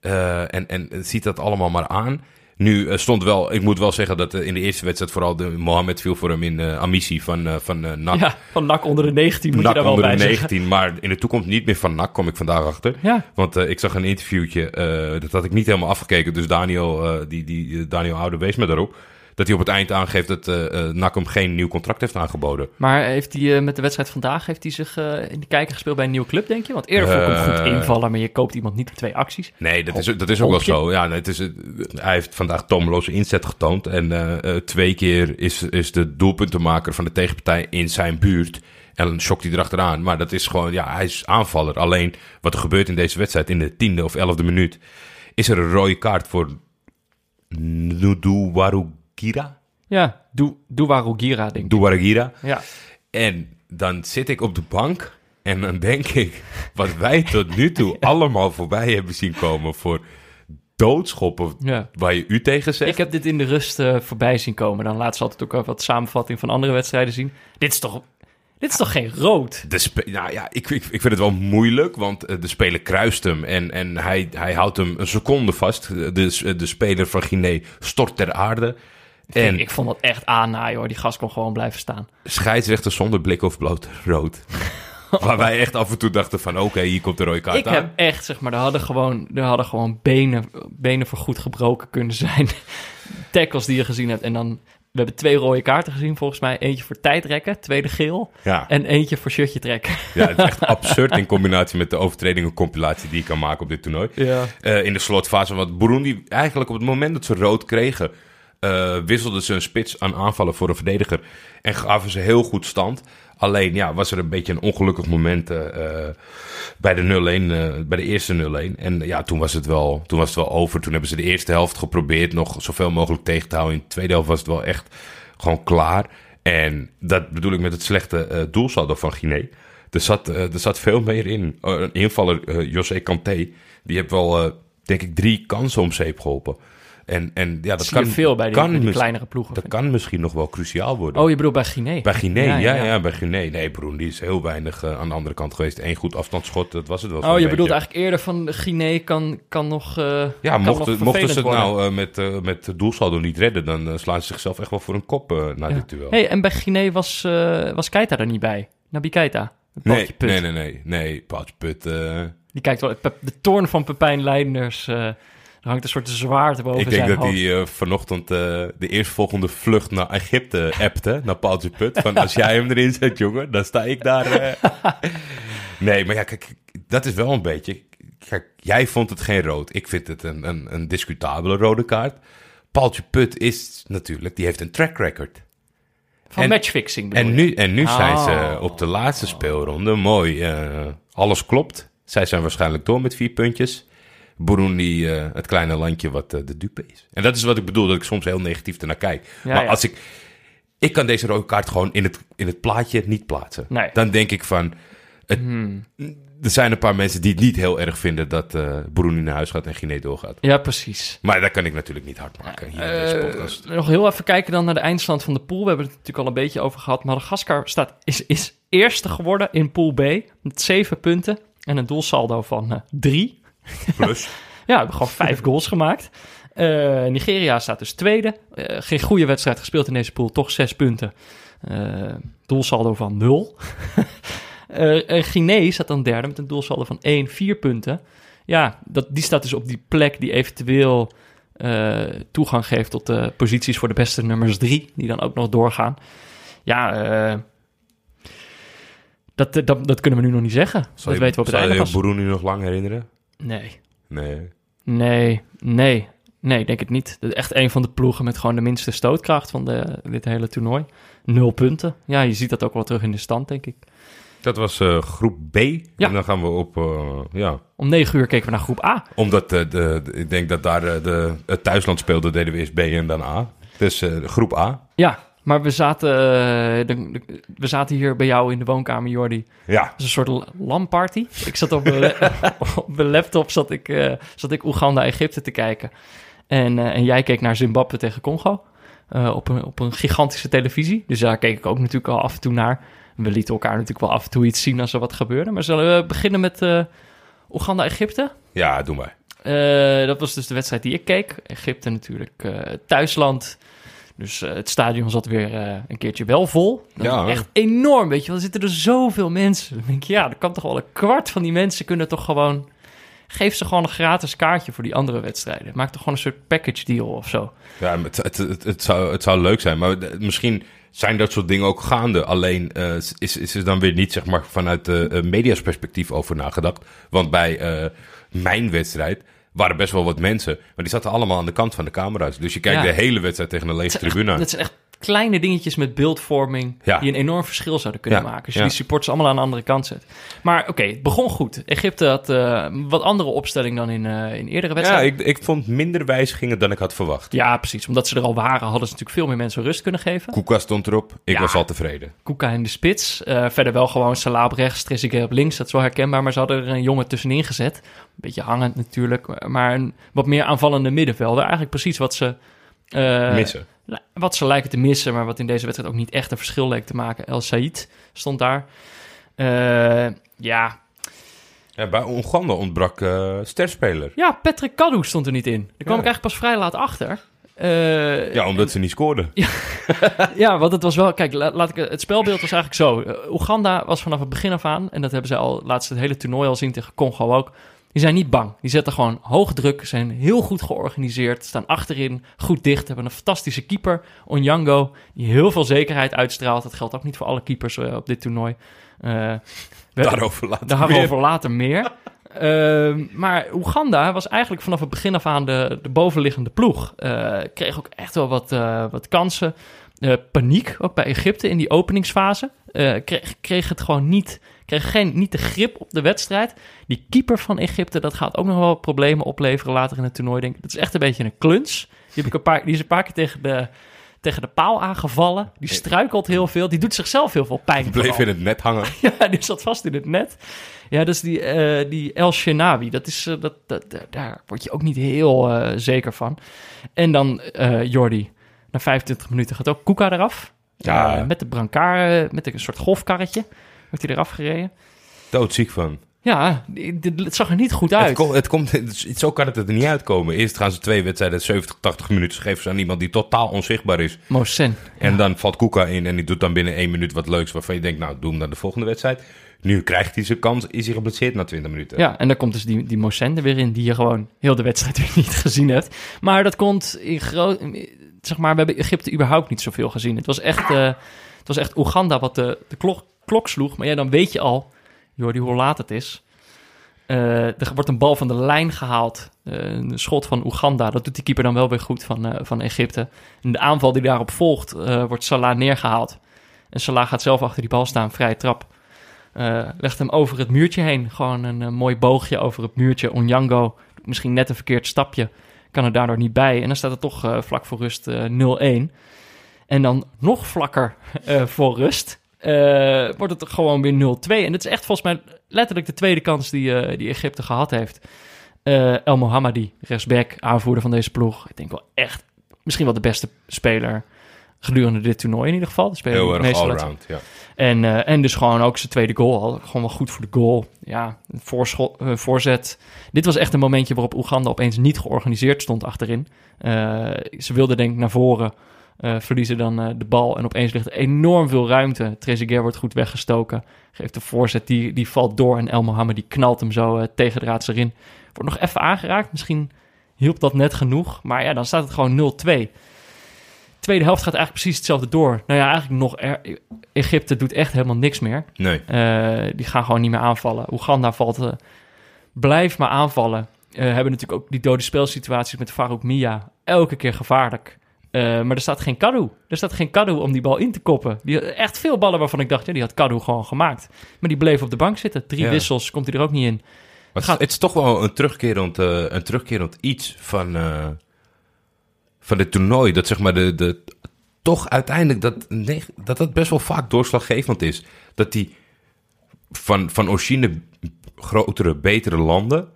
Uh, en, en ziet dat allemaal maar aan. Nu uh, stond wel, ik moet wel zeggen dat uh, in de eerste wedstrijd vooral de Mohamed viel voor hem in uh, Amissi van, uh, van uh, N A C. Ja, van N A C onder de negentien moet N A C je daar wel bij zeggen. negentien, maar in de toekomst niet meer van N A C, kom ik vandaag achter. Ja. Want uh, ik zag een interviewtje, uh, dat had ik niet helemaal afgekeken. Dus Daniel, uh, die, die, uh, Daniel Oude wees me daarop. Dat hij op het eind aangeeft dat uh, N A C hem geen nieuw contract heeft aangeboden. Maar heeft hij uh, met de wedstrijd vandaag heeft hij zich uh, in de kijker gespeeld bij een nieuwe club, denk je? Want eerder vond ik hem goed invallen, maar je koopt iemand niet met twee acties. Nee, dat, Hop, is, dat is ook wel zo. Ja, het is, uh, hij heeft vandaag tomeloze inzet getoond. En uh, uh, twee keer is, is de doelpuntenmaker van de tegenpartij in zijn buurt. En dan schokt hij erachteraan. Maar dat is gewoon, ja, hij is aanvaller. Alleen wat er gebeurt in deze wedstrijd in de tiende of elfde minuut... is er een rode kaart voor Duwarugira. Ja, du, Duwarugira, denk ik. Duwarugira. Ja. En dan zit ik op de bank en dan denk ik... wat wij tot nu toe ja. allemaal voorbij hebben zien komen voor doodschoppen ja. waar je u tegen zegt. Ik heb dit in de rust uh, voorbij zien komen. Dan laat ze altijd ook wat samenvatting van andere wedstrijden zien. Dit is toch... Dit is toch geen rood? De spe- nou ja, ik, ik, ik vind het wel moeilijk, want de speler kruist hem en, en hij, hij houdt hem een seconde vast. De, de speler van Guinea stort ter aarde. En ik vond dat echt aannaaien hoor. Die gast kon gewoon blijven staan. Scheidsrechter zonder blik of bloot rood. Waar wij echt af en toe dachten van oké, okay, hier komt de rode kaart ik aan. Ik heb echt, zeg maar, er hadden gewoon, er hadden gewoon benen, benen voor goed gebroken kunnen zijn. Tackles die je gezien hebt. En dan, we hebben twee rode kaarten gezien volgens mij. Eentje voor tijdrekken, tweede geel. Ja. En eentje voor shirtje trekken. Ja, het is echt absurd in combinatie met de overtredingencompulatie die je kan maken op dit toernooi. Ja. Uh, in de slotfase, want Burundi eigenlijk op het moment dat ze rood kregen... Uh, wisselden ze een spits aan aanvallen voor een verdediger en gaven ze heel goed stand. Alleen ja, was er een beetje een ongelukkig moment uh, bij de nul-een, uh, bij de eerste nul-een. En uh, ja, toen was, het wel, toen was het wel over. Toen hebben ze de eerste helft geprobeerd nog zoveel mogelijk tegen te houden. In de tweede helft was het wel echt gewoon klaar. En dat bedoel ik met het slechte uh, doelsaldo van Guinea. Er zat, uh, er zat veel meer in. Uh, een invaller, uh, José Kanté, die heeft wel, uh, denk ik, drie kansen om zeep geholpen. En, en ja, dat, dat kan, veel bij die, kan bij die kleinere ploegen. Dat kan misschien nog wel cruciaal worden. Oh, je bedoelt bij Guinea? Bij Guinea, ja, ja, ja. ja bij Guinea. Nee, Burundi is heel weinig uh, aan de andere kant geweest. Eén goed afstandsschot, dat was het wel. Oh, je beetje. bedoelt eigenlijk eerder van Guinea kan, kan nog uh, Ja, kan mochten, nog mochten ze het worden. nou uh, met, uh, met doelsaldo niet redden, dan uh, slaan ze zichzelf echt wel voor een kop uh, na ja. dit duel. Hey, en bij Guinea was, uh, was Keita er niet bij? Naby Keita? Nee, nee, nee, nee. Nee, Paaltje Put. Uh... Die kijkt wel, de toorn van Pepijn Leinders... Uh, Er hangt een soort zwaard boven zijn hoofd. Ik denk dat hij uh, vanochtend uh, de eerstvolgende vlucht naar Egypte appte, naar Paaltje Put. Van als jij hem erin zet, jongen, dan sta ik daar. Uh... Nee, maar ja, kijk, dat is wel een beetje... Kijk, jij vond het geen rood. Ik vind het een, een, een discutabele rode kaart. Paaltje Put is natuurlijk... Die heeft een track record. Van en, matchfixing bedoel en nu, en nu oh. zijn ze op de laatste speelronde. Mooi, uh, alles klopt. Zij zijn waarschijnlijk door met vier puntjes. Burundi uh, het kleine landje wat uh, de dupe is. En dat is wat ik bedoel, dat ik soms heel negatief ernaar kijk. Ja, maar ja. als ik... Ik kan deze rode kaart gewoon in het, in het plaatje niet plaatsen. Nee. Dan denk ik van... Het, hmm. Er zijn een paar mensen die het niet heel erg vinden dat uh, Burundi naar huis gaat en Guinea doorgaat. Ja, precies. Maar dat kan ik natuurlijk niet hard maken hier uh, in deze podcast. Nog heel even kijken dan naar de eindstand van de pool. We hebben het natuurlijk al een beetje over gehad. Madagaskar staat, is, is eerste geworden in pool B met zeven punten en een doelsaldo van uh, drie. Plus. Ja, we hebben gewoon vijf goals gemaakt. Uh, Nigeria staat dus tweede. Uh, geen goede wedstrijd gespeeld in deze pool, toch zes punten. Uh, doelsaldo van nul. Uh, Guinea staat dan derde met een doelsaldo van één, vier punten. Ja, dat, die staat dus op die plek die eventueel uh, toegang geeft tot de posities voor de beste nummers drie, die dan ook nog doorgaan. Ja, uh, dat, dat, dat kunnen we nu nog niet zeggen. Zal dat je, weten we op het einde. Zal je Burundi nog lang herinneren? Nee. Nee. Nee, nee, nee, denk het niet. Dat is echt een van de ploegen met gewoon de minste stootkracht van de, dit hele toernooi. Nul punten. Ja, je ziet dat ook wel terug in de stand, denk ik. Dat was uh, groep B. Ja. En dan gaan we op... Uh, ja. Om negen uur keken we naar groep A. Omdat uh, de, de, ik denk dat daar uh, de, het thuisland speelde, deden we eerst B en dan A. Dus uh, groep A. Ja, maar we zaten, uh, de, de, we zaten hier bij jou in de woonkamer, Jordi. Ja. Dat was een soort LAN-party. Ik zat op mijn la- laptop, zat ik, uh, zat ik Oeganda, Egypte te kijken. En, uh, en jij keek naar Zimbabwe tegen Congo. Uh, op, een, op een gigantische televisie. Dus daar keek ik ook natuurlijk al af en toe naar. We lieten elkaar natuurlijk wel af en toe iets zien als er wat gebeurde. Maar zullen we beginnen met uh, Oeganda-Egypte? Ja, doe maar. Uh, dat was dus de wedstrijd die ik keek. Egypte natuurlijk uh, thuisland. Dus uh, het stadion zat weer uh, een keertje wel vol. Dat ja, echt enorm, weet je wel. Er zitten er zoveel mensen. Dan denk ik, ja, er kan toch wel een kwart van die mensen kunnen toch gewoon... Geef ze gewoon een gratis kaartje voor die andere wedstrijden. Maak toch gewoon een soort package deal of zo. Ja, het, het, het, het, zou, het zou leuk zijn. Maar misschien zijn dat soort dingen ook gaande. Alleen uh, is, is er dan weer niet zeg maar, vanuit uh, media's perspectief over nagedacht. Want bij uh, mijn wedstrijd waren best wel wat mensen. Maar die zaten allemaal aan de kant van de camera's. Dus je kijkt ja. de hele wedstrijd tegen een lege tribune aan. Dat zijn echt kleine dingetjes met beeldvorming... Ja. die een enorm verschil zouden kunnen ja. maken. Als je ja. die supporters allemaal aan de andere kant zet. Maar oké, okay, het begon goed. Egypte had uh, wat andere opstelling dan in, uh, in eerdere wedstrijden. Ja, ik, ik vond minder wijzigingen dan ik had verwacht. Ja, precies. Omdat ze er al waren, hadden ze natuurlijk veel meer mensen rust kunnen geven. Kuka stond erop. Ik ja. was al tevreden. Kuka in de spits. Uh, verder wel gewoon Salah op rechts, Trezeguet op links. Dat is wel herkenbaar, maar ze hadden er een jongen tussenin gezet. Een beetje hangend natuurlijk, maar een wat meer aanvallende middenvelder. Eigenlijk precies wat ze... Uh, missen. Wat ze lijken te missen, maar wat in deze wedstrijd ook niet echt een verschil leek te maken. El Saïd stond daar. Uh, ja. ja. Bij Onyango ontbrak uh, sterspeler. Ja, Patrick Cadou stond er niet in. Daar kwam ja. ik eigenlijk pas vrij laat achter. Uh, ja, omdat en, ze niet scoorden. Ja, ja, want het was wel... Kijk, la, laat ik, het spelbeeld was eigenlijk zo. Uh, Oeganda was vanaf het begin af aan, en dat hebben ze al laatst het hele toernooi al zien tegen Congo ook... Die zijn niet bang. Die zetten gewoon hoog druk. Zijn heel goed georganiseerd. Staan achterin. Goed dicht. Hebben een fantastische keeper. Onyango. Die heel veel zekerheid uitstraalt. Dat geldt ook niet voor alle keepers uh, op dit toernooi. Uh, daarover later daarover meer. Later meer. Uh, maar Oeganda was eigenlijk vanaf het begin af aan de, de bovenliggende ploeg. Uh, kreeg ook echt wel wat, uh, wat kansen. Uh, paniek. Ook bij Egypte in die openingsfase. Uh, kreeg, kreeg het gewoon niet... kreeg geen, niet de grip op de wedstrijd. Die keeper van Egypte, dat gaat ook nog wel problemen opleveren later in het toernooi. Denk ik. Dat is echt een beetje een kluns. Die, heb ik een paar, die is een paar keer tegen de, tegen de paal aangevallen. Die struikelt heel veel. Die doet zichzelf heel veel pijn. Die bleef in het net hangen. Ja, die zat vast in het net. Ja, dus die, uh, die El Shenawi, dat is, uh, dat, dat, daar word je ook niet heel uh, zeker van. En dan uh, Jordi, na vijfentwintig minuten gaat ook Kuka eraf. Ja. Uh, met de brancard, met een soort golfkarretje. Wordt hij eraf gereden? Doodziek van. Ja, het zag er niet goed uit. Het kom, het komt, het, zo kan het er niet uitkomen. Eerst gaan ze twee wedstrijden, zeventig, tachtig minuten geven ze aan iemand die totaal onzichtbaar is. Mosen. En ja. dan valt Kuka in en die doet dan binnen één minuut wat leuks waarvan je denkt, nou, doe hem naar de volgende wedstrijd. Nu krijgt hij zijn kans, is hij geblesseerd na twintig minuten. Ja, en dan komt dus die, die Mosen er weer in, die je gewoon heel de wedstrijd weer niet gezien hebt. Maar dat komt in groot... Zeg maar, we hebben Egypte überhaupt niet zoveel gezien. Het was echt, uh, het was echt Oeganda wat de, de klok... klok sloeg, maar ja, dan weet je al, Jordi, hoe laat het is. Uh, er wordt een bal van de lijn gehaald. Uh, een schot van Oeganda. Dat doet die keeper dan wel weer goed van, uh, van Egypte. En de aanval die daarop volgt, uh, wordt Salah neergehaald. En Salah gaat zelf achter die bal staan, vrije trap. Uh, legt hem over het muurtje heen. Gewoon een uh, mooi boogje over het muurtje. Onyango misschien net een verkeerd stapje, kan er daardoor niet bij. En dan staat het toch uh, vlak voor rust uh, nul-één. En dan nog vlakker uh, voor rust uh, wordt het gewoon weer nul-twee. En dat is echt volgens mij letterlijk de tweede kans die, uh, die Egypte gehad heeft. Uh, El Mohammadi, rechtsback, aanvoerder van deze ploeg. Ik denk wel echt, misschien wel de beste speler gedurende dit toernooi in ieder geval. De heel erg allround, ja. En, uh, en dus gewoon ook zijn tweede goal al. Gewoon wel goed voor de goal. Ja, voorscho- uh, voorzet. Dit was echt een momentje waarop Oeganda opeens niet georganiseerd stond achterin. Uh, ze wilden denk ik naar voren uh, verliezen dan uh, de bal. En opeens ligt er enorm veel ruimte. Trezeguet wordt goed weggestoken. Geeft de voorzet, die, die valt door. En El Mohammadi die knalt hem zo uh, tegen de raads erin. Wordt nog even aangeraakt. Misschien hielp dat net genoeg. Maar ja, dan staat het gewoon nul-twee. Tweede helft gaat eigenlijk precies hetzelfde door. Nou ja, eigenlijk nog... Er, Egypte doet echt helemaal niks meer. Nee. Uh, die gaan gewoon niet meer aanvallen. Oeganda valt... Uh, blijft maar aanvallen. Uh, hebben natuurlijk ook die dode speelsituaties met Farouk Mia. Elke keer gevaarlijk. Uh, maar er staat geen Cadou. Er staat geen Cadou om die bal in te koppen. Die had echt veel ballen waarvan ik dacht... Ja, die had Cadou gewoon gemaakt. Maar die bleef op de bank zitten. Drie ja. wissels, komt hij er ook niet in. Het, gaat... het is toch wel een terugkerend, uh, een terugkerend iets van... Uh... van dit toernooi, dat zeg maar de, de toch uiteindelijk dat, nee, dat dat best wel vaak doorslaggevend is. Dat die van, van origine grotere, betere landen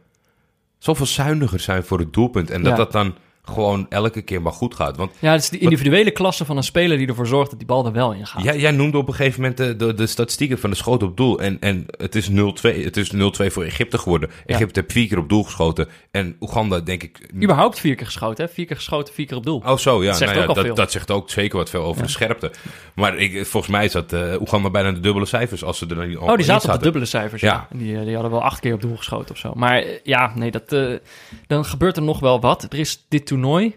zoveel zuiniger zijn voor het doelpunt. En dat ja. dat dan gewoon elke keer maar goed gaat. Want, ja, het is de individuele wat, klasse van een speler die ervoor zorgt dat die bal er wel in gaat. Jij, jij noemde op een gegeven moment de, de, de statistieken van de schot op doel. En, en het is nul-twee voor Egypte geworden. Ja. Egypte heeft vier keer op doel geschoten. En Oeganda, denk ik... Überhaupt vier keer geschoten, hè? Vier keer geschoten, vier keer op doel. Oh zo, ja. Dat zegt, nou ja, dat, dat zegt ook zeker wat veel over ja. de scherpte. Maar ik, volgens mij zat uh, Oeganda bijna de dubbele cijfers. Als ze er niet oh, die zaten op de dubbele cijfers, ja. ja. Die, die hadden wel acht keer op doel geschoten of zo. Maar ja, nee, dat, uh, dan gebeurt er nog wel wat. Er is dit toernooi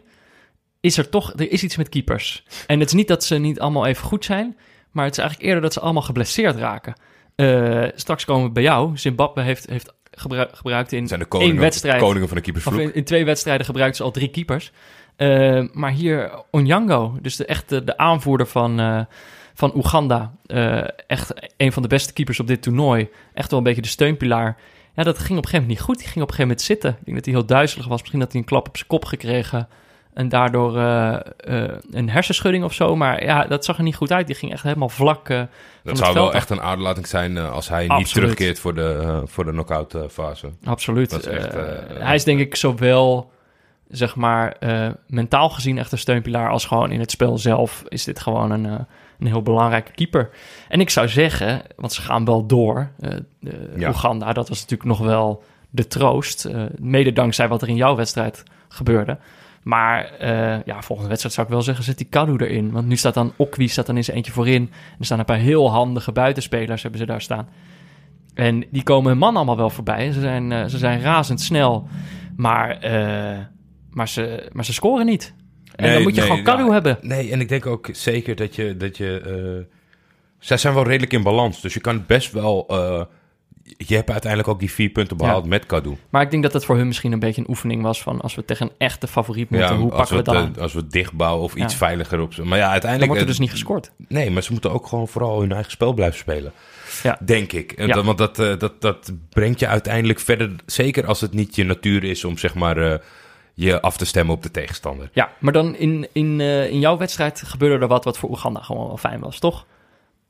is er toch... Er is iets met keepers. En het is niet dat ze niet allemaal even goed zijn... maar het is eigenlijk eerder dat ze allemaal geblesseerd raken. Uh, straks komen we bij jou. Zimbabwe heeft, heeft gebru- gebruikt in zijn de koningen, één wedstrijd... De koningen van de keepersvloek. In, in twee wedstrijden gebruikt ze al drie keepers. Uh, maar hier Onyango, dus de, echt de, de aanvoerder van, uh, van Oeganda... Uh, echt een van de beste keepers op dit toernooi. Echt wel een beetje de steunpilaar... Ja, dat ging op een gegeven moment niet goed. Die ging op een gegeven moment zitten. Ik denk dat hij heel duizelig was. Misschien dat hij een klap op zijn kop gekregen. En daardoor uh, uh, een hersenschudding of zo. Maar ja, dat zag er niet goed uit. Die ging echt helemaal vlak. Uh, dat zou wel af. Echt een aderlating zijn uh, als hij Absoluut. Niet terugkeert voor de, uh, voor de knock-out fase. Absoluut. Dat is echt, uh, uh, hij is denk ik zowel, zeg maar, uh, mentaal gezien echt een steunpilaar... als gewoon in het spel zelf is dit gewoon een... Uh, Een heel belangrijke keeper. En ik zou zeggen, want ze gaan wel door. Uh, uh, ja. Oeganda, dat was natuurlijk nog wel de troost. Uh, mede dankzij wat er in jouw wedstrijd gebeurde. Maar uh, ja, volgende wedstrijd zou ik wel zeggen, zet die Cadou erin. Want nu staat dan Okwi, staat dan eens eentje voorin. Er staan een paar heel handige buitenspelers, hebben ze daar staan. En die komen hun man allemaal wel voorbij. Ze zijn, uh, ze zijn razendsnel, maar, uh, maar, ze, maar ze scoren niet. En nee, dan moet je nee, gewoon Cadou nou, hebben. Nee, en ik denk ook zeker dat je... Dat je uh, zij zijn wel redelijk in balans. Dus je kan best wel... Uh, je hebt uiteindelijk ook die vier punten behaald ja. met Cadou. Maar ik denk dat dat voor hun misschien een beetje een oefening was... van als we tegen een echte favoriet moeten, ja, hoe pakken we, we dat aan? Als we dichtbouwen of ja. iets veiliger op... Maar ja, uiteindelijk... Dan wordt er dus niet gescoord. Nee, maar ze moeten ook gewoon vooral hun eigen spel blijven spelen. Ja. Denk ik. En ja. dat, want dat, uh, dat, dat brengt je uiteindelijk verder... Zeker als het niet je natuur is om zeg maar... Uh, je af te stemmen op de tegenstander. Ja, maar dan in, in, uh, in jouw wedstrijd gebeurde er wat... wat voor Oeganda gewoon wel fijn was, toch?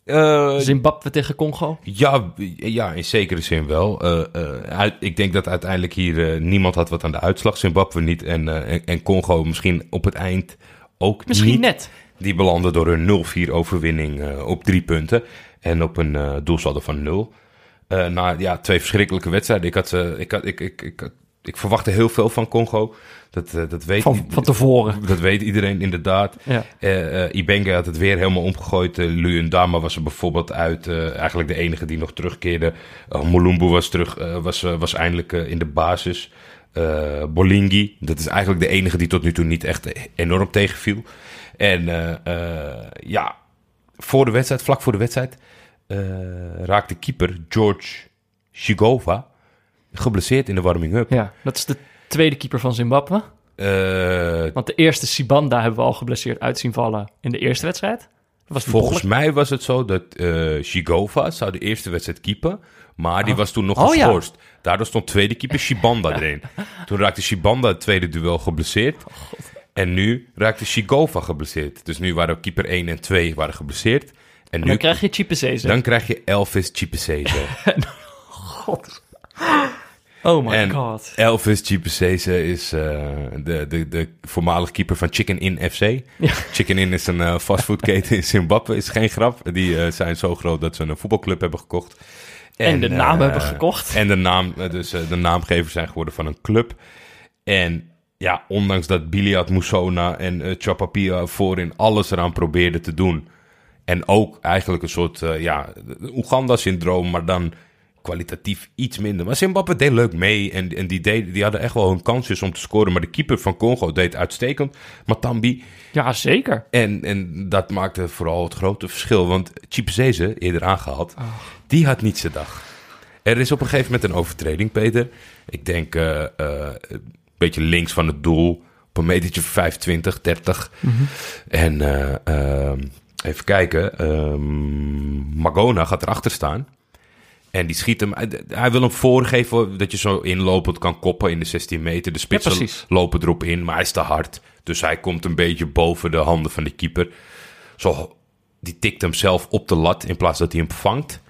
Uh, Zimbabwe tegen Congo? Ja, ja, in zekere zin wel. Uh, uh, uit, ik denk dat uiteindelijk hier uh, niemand had wat aan de uitslag. Zimbabwe niet en, uh, en, en Congo misschien op het eind ook misschien niet. Misschien net. Die belanden door een nul-vier overwinning uh, op drie punten... en op een uh, doelsaldo van nul. Uh, na ja, twee verschrikkelijke wedstrijden. Ik had... Uh, ik had ik, ik, ik, ik, Ik verwachtte heel veel van Congo. Dat, uh, dat weet van, van tevoren. Dat weet iedereen inderdaad. Ja. Uh, uh, Ibenga had het weer helemaal omgegooid. Uh, Luyendama was er bijvoorbeeld uit. Uh, eigenlijk de enige die nog terugkeerde. Uh, Mulumbu was, terug, uh, was, uh, was eindelijk uh, in de basis. Uh, Bolingi, dat is eigenlijk de enige die tot nu toe niet echt enorm tegenviel. En uh, uh, ja, voor de wedstrijd, vlak voor de wedstrijd... Uh, raakte keeper George Shigova... geblesseerd in de warming-up. Ja, dat is de tweede keeper van Zimbabwe. Uh, Want de eerste Sibanda hebben we al geblesseerd uit zien vallen in de eerste wedstrijd. Was Volgens bolle... mij was het zo dat uh, Shigova zou de eerste wedstrijd keepen, maar oh. die was toen nog oh, geschorst. Ja. Daardoor stond tweede keeper Sibanda erin. Toen raakte Sibanda het tweede duel geblesseerd. Oh, en nu raakte Shigova geblesseerd. Dus nu waren keeper één en twee waren geblesseerd. En nu, dan krijg je Chipezeze. Dan krijg je Elvis Chipezeze. God. Oh my en god. Elvis Chipezeze is uh, de, de, de voormalig keeper van Chicken Inn F C. Ja. Chicken Inn is een uh, fastfoodketen in Zimbabwe. Is geen grap. Die uh, zijn zo groot dat ze een voetbalclub hebben gekocht. En, en de naam uh, hebben gekocht. En de, naam, dus, uh, de naamgever zijn geworden van een club. En ja, ondanks dat Billiat, Musona en uh, Chapapia voorin alles eraan probeerden te doen. En ook eigenlijk een soort uh, ja, Oeganda-syndroom, maar dan kwalitatief iets minder. Maar Zimbabwe deed leuk mee en, en die, deed, die hadden echt wel hun kansjes om te scoren. Maar de keeper van Congo deed uitstekend. Matambi. Ja, zeker. En, en dat maakte vooral het grote verschil. Want Chipezeze, eerder aangehaald, oh. die had niet zijn dag. Er is op een gegeven moment een overtreding, Peter. Ik denk uh, uh, een beetje links van het doel. Op een metertje vijfentwintig, dertig. Mm-hmm. En uh, uh, even kijken. Um, Magona gaat erachter staan. En die schiet hem. Hij wil hem voorgeven dat je zo inlopend kan koppen in de zestien meter. De spitsen ja, lopen erop in, maar hij is te hard. Dus hij komt een beetje boven de handen van de keeper. Zo, die tikt hem zelf op de lat in plaats dat hij hem vangt.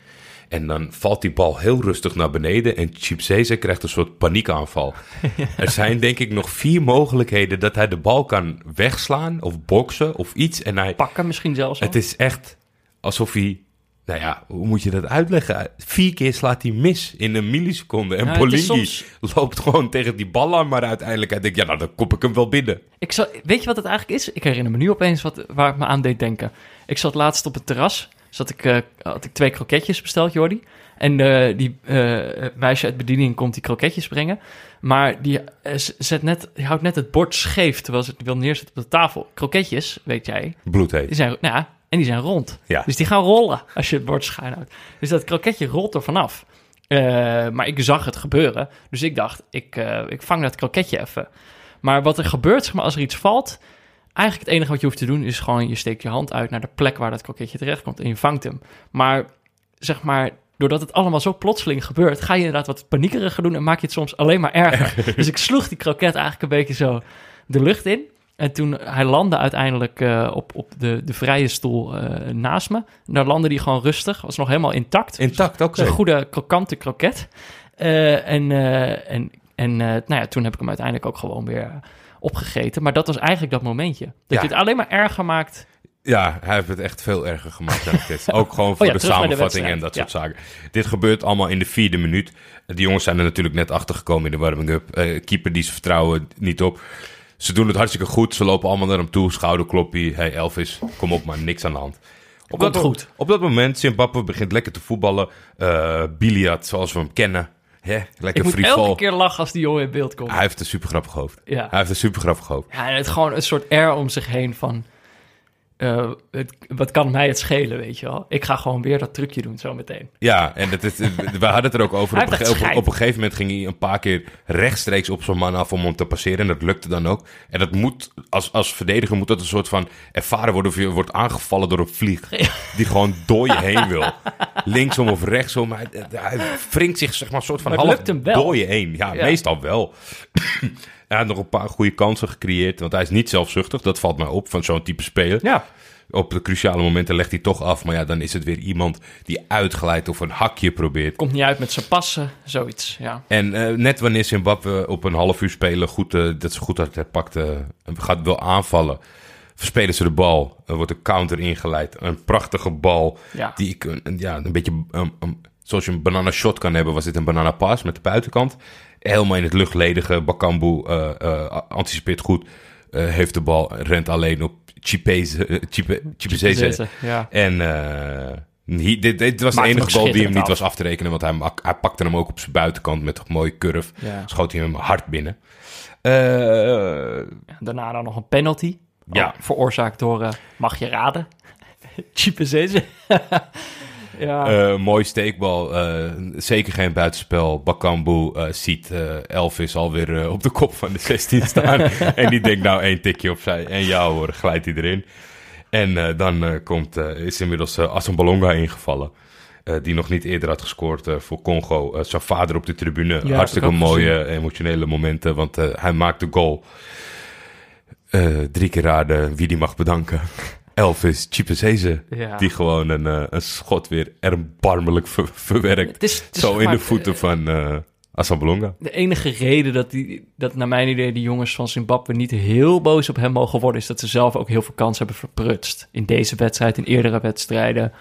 En dan valt die bal heel rustig naar beneden. En Chipezeze krijgt een soort paniekaanval. Ja. Er zijn denk ik nog vier mogelijkheden dat hij de bal kan wegslaan of boksen of iets. En hij pakken misschien zelfs. Het is echt alsof hij... Nou ja, hoe moet je dat uitleggen? Vier keer slaat hij mis in een milliseconde. En nou, Polini soms... loopt gewoon tegen die bal aan. Maar uiteindelijk hij denkt, ja, nou, dan kop ik hem wel binnen. Ik zal, weet je wat het eigenlijk is? Ik herinner me nu opeens wat, waar het me aan deed denken. Ik zat laatst op het terras. Zat ik, uh, had ik twee kroketjes besteld, Jordi. En uh, die uh, meisje uit bediening komt die kroketjes brengen. Maar die, uh, zet net, die houdt net het bord scheef terwijl ze het wil neerzetten op de tafel. Kroketjes, weet jij. Bloedheet. Die zijn, nou ja. En die zijn rond. Ja. Dus die gaan rollen als je het bord schuin houdt. Dus dat kroketje rolt er vanaf. Uh, maar ik zag het gebeuren. Dus ik dacht, ik, uh, ik vang dat kroketje even. Maar wat er gebeurt, zeg maar, als er iets valt... Eigenlijk het enige wat je hoeft te doen is gewoon... je steekt je hand uit naar de plek waar dat kroketje terechtkomt... en je vangt hem. Maar zeg maar... doordat het allemaal zo plotseling gebeurt... ga je inderdaad wat paniekeriger doen... en maak je het soms alleen maar erger. Dus ik sloeg die kroket eigenlijk een beetje zo de lucht in... En toen, hij landde uiteindelijk uh, op, op de, de vrije stoel uh, naast me. En daar landde hij gewoon rustig. Was nog helemaal intact. Intact, ook zo. Een goede, krokante kroket. Uh, en uh, en, en uh, nou ja, toen heb ik hem uiteindelijk ook gewoon weer opgegeten. Maar dat was eigenlijk dat momentje. Dat ja. je het alleen maar erger maakt. Ja, hij heeft het echt veel erger gemaakt. Ook gewoon voor oh ja, de samenvatting de en dat ja. soort zaken. Dit gebeurt allemaal in de vierde minuut. De jongens zijn er natuurlijk net achtergekomen in de warming-up. Uh, keeper die ze vertrouwen niet op. Ze doen het hartstikke goed. Ze lopen allemaal naar hem toe. Schouderkloppie. Hey Elvis, kom op maar. Niks aan de hand. Op dat, goed. Op dat moment, Zimbabwe begint lekker te voetballen. Uh, Billiat, zoals we hem kennen. Hè? Lekker free fall. Ik moet elke keer lachen als die jongen in beeld komt. Hij heeft een supergrappig hoofd. Ja. Hij heeft een supergrappig hoofd. Ja, het gewoon een soort air om zich heen van... Uh, het, wat kan mij het schelen, weet je wel? Ik ga gewoon weer dat trucje doen zo meteen. Ja, en dat is, we hadden het er ook over. Op, op, op een gegeven moment ging hij een paar keer rechtstreeks op zo'n man af om hem te passeren. En dat lukte dan ook. En dat moet, als, als verdediger moet dat een soort van ervaren worden... of je wordt aangevallen door een vlieg die gewoon door je heen wil. Linksom of rechtsom. Hij, hij wringt zich zeg maar een soort van half door je heen. Ja, ja. Meestal wel. Hij had nog een paar goede kansen gecreëerd. Want hij is niet zelfzuchtig. Dat valt mij op van zo'n type speler. Ja. Op de cruciale momenten legt hij toch af. Maar ja, dan is het weer iemand die uitglijdt of een hakje probeert. Komt niet uit met zijn passen. Zoiets, ja. En uh, net wanneer Zimbabwe op een half uur spelen... Goed, uh, dat ze goed uit het pakt uh, gaat wel aanvallen... verspelen ze de bal. Er wordt een counter ingeleid. Een prachtige bal. Ja. Die ik een, ja, een beetje... Um, um, zoals je een banana shot kan hebben... was dit een banana pass met de buitenkant... Helemaal in het luchtledige. Bakambu uh, uh, anticipeert goed. Uh, heeft de bal. Rent alleen op Chipezeze. Chipezeze. Ja. En uh, he, dit, dit was Maakt de enige bal die hem af. niet was af te rekenen. Want hij, hij pakte hem ook op zijn buitenkant met een mooie curve. Ja. Schoot hij hem hard binnen. Uh, Daarna dan nog een penalty. Ja. Veroorzaakt door, uh, mag je raden, Chipezeze. Ja. Uh, mooi steekbal. Uh, zeker geen buitenspel. Bakambu uh, ziet uh, Elvis alweer uh, op de kop van de zestien staan. En die denkt nou één tikje opzij. En ja hoor, glijdt hij erin. En uh, dan uh, komt, uh, is inmiddels uh, Asambalonga ingevallen. Uh, die nog niet eerder had gescoord uh, voor Congo. Uh, zijn vader op de tribune. Ja, hartstikke mooie gezien. Emotionele momenten. Want uh, hij maakt de goal. Uh, drie keer raden wie die mag bedanken. Elvis Chipezeze. Ja. Die gewoon een, uh, een schot weer erbarmelijk ver- verwerkt. Het is, het is zo in de voeten uh, van uh, Asambalonga. De enige reden dat, die, dat naar mijn idee die jongens van Zimbabwe niet heel boos op hem mogen worden, is dat ze zelf ook heel veel kansen hebben verprutst. In deze wedstrijd, in eerdere wedstrijden.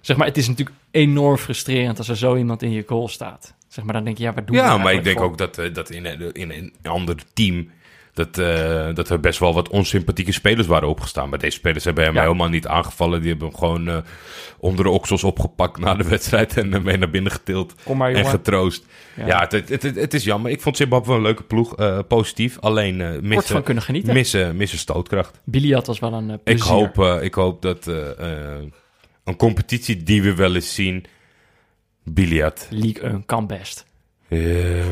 Zeg maar, het is natuurlijk enorm frustrerend als er zo iemand in je goal staat. Zeg maar, dan denk je, ja, waar doen we Ja, maar ik denk voor? ook dat, dat in, in een ander team, dat, uh, dat er best wel wat onsympathieke spelers waren opgestaan. Maar deze spelers hebben hem ja. helemaal niet aangevallen. Die hebben hem gewoon uh, onder de oksels opgepakt na de wedstrijd en mee naar binnen getild. Kom maar, en getroost. Ja, ja het, het, het, het is jammer. Ik vond Zimbabwe een leuke ploeg, uh, positief. Alleen uh, missen, van kunnen genieten. missen, missen stootkracht. Billiat was wel een uh, plezier. Ik hoop, uh, ik hoop dat Uh, uh, een competitie die we wel eens zien. Billiat. League One kan best. Yeah.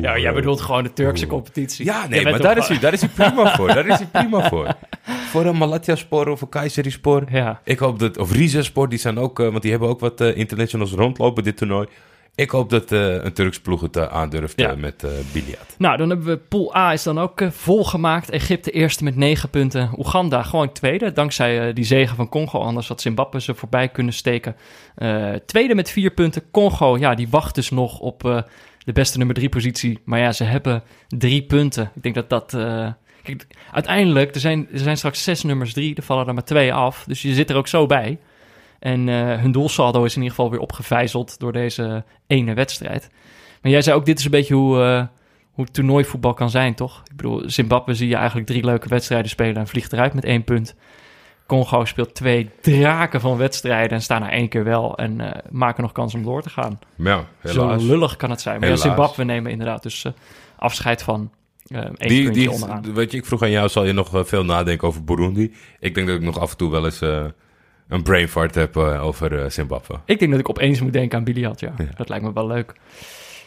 Ja, jij bedoelt gewoon de Turkse competitie. Ja, nee, maar daar, op... is hij, daar is hij prima voor. Daar is hij prima voor. Voor een Malatyaspor of een Kayserispor. Ja. Ik hoop dat, of Rizespor, die zijn ook, want die hebben ook wat uh, internationals rondlopen dit toernooi. Ik hoop dat uh, een Turks ploeg het uh, aandurft ja. uh, met uh, Billiat. Nou, dan hebben we pool A is dan ook uh, volgemaakt. Egypte eerste met negen punten. Oeganda gewoon tweede, dankzij uh, die zege van Congo. Anders had Zimbabwe ze voorbij kunnen steken. Uh, tweede met vier punten. Congo, ja, die wacht dus nog op uh, de beste nummer drie positie. Maar ja, ze hebben drie punten. Ik denk dat dat... Uh, kijk, uiteindelijk, er zijn, er zijn straks zes nummers drie. Er vallen er maar twee af. Dus je zit er ook zo bij. En uh, hun doelsaldo is in ieder geval weer opgevijzeld door deze ene wedstrijd. Maar jij zei ook, dit is een beetje hoe, uh, hoe toernooivoetbal kan zijn, toch? Ik bedoel, Zimbabwe zie je eigenlijk drie leuke wedstrijden spelen en vliegt eruit met één punt. Congo speelt twee draken van wedstrijden en staan er één keer wel en uh, maken nog kans om door te gaan. Ja, helaas. Zo lullig kan het zijn. Maar ja, Zimbabwe nemen inderdaad dus uh, afscheid van... Uh, die, die, weet je, ik vroeg aan jou, zal je nog uh, veel nadenken over Burundi? Ik denk dat ik nog af en toe wel eens... Uh, een brain fart heb uh, over uh, Zimbabwe. Ik denk dat ik opeens moet denken aan Billiat, ja. ja. Dat lijkt me wel leuk.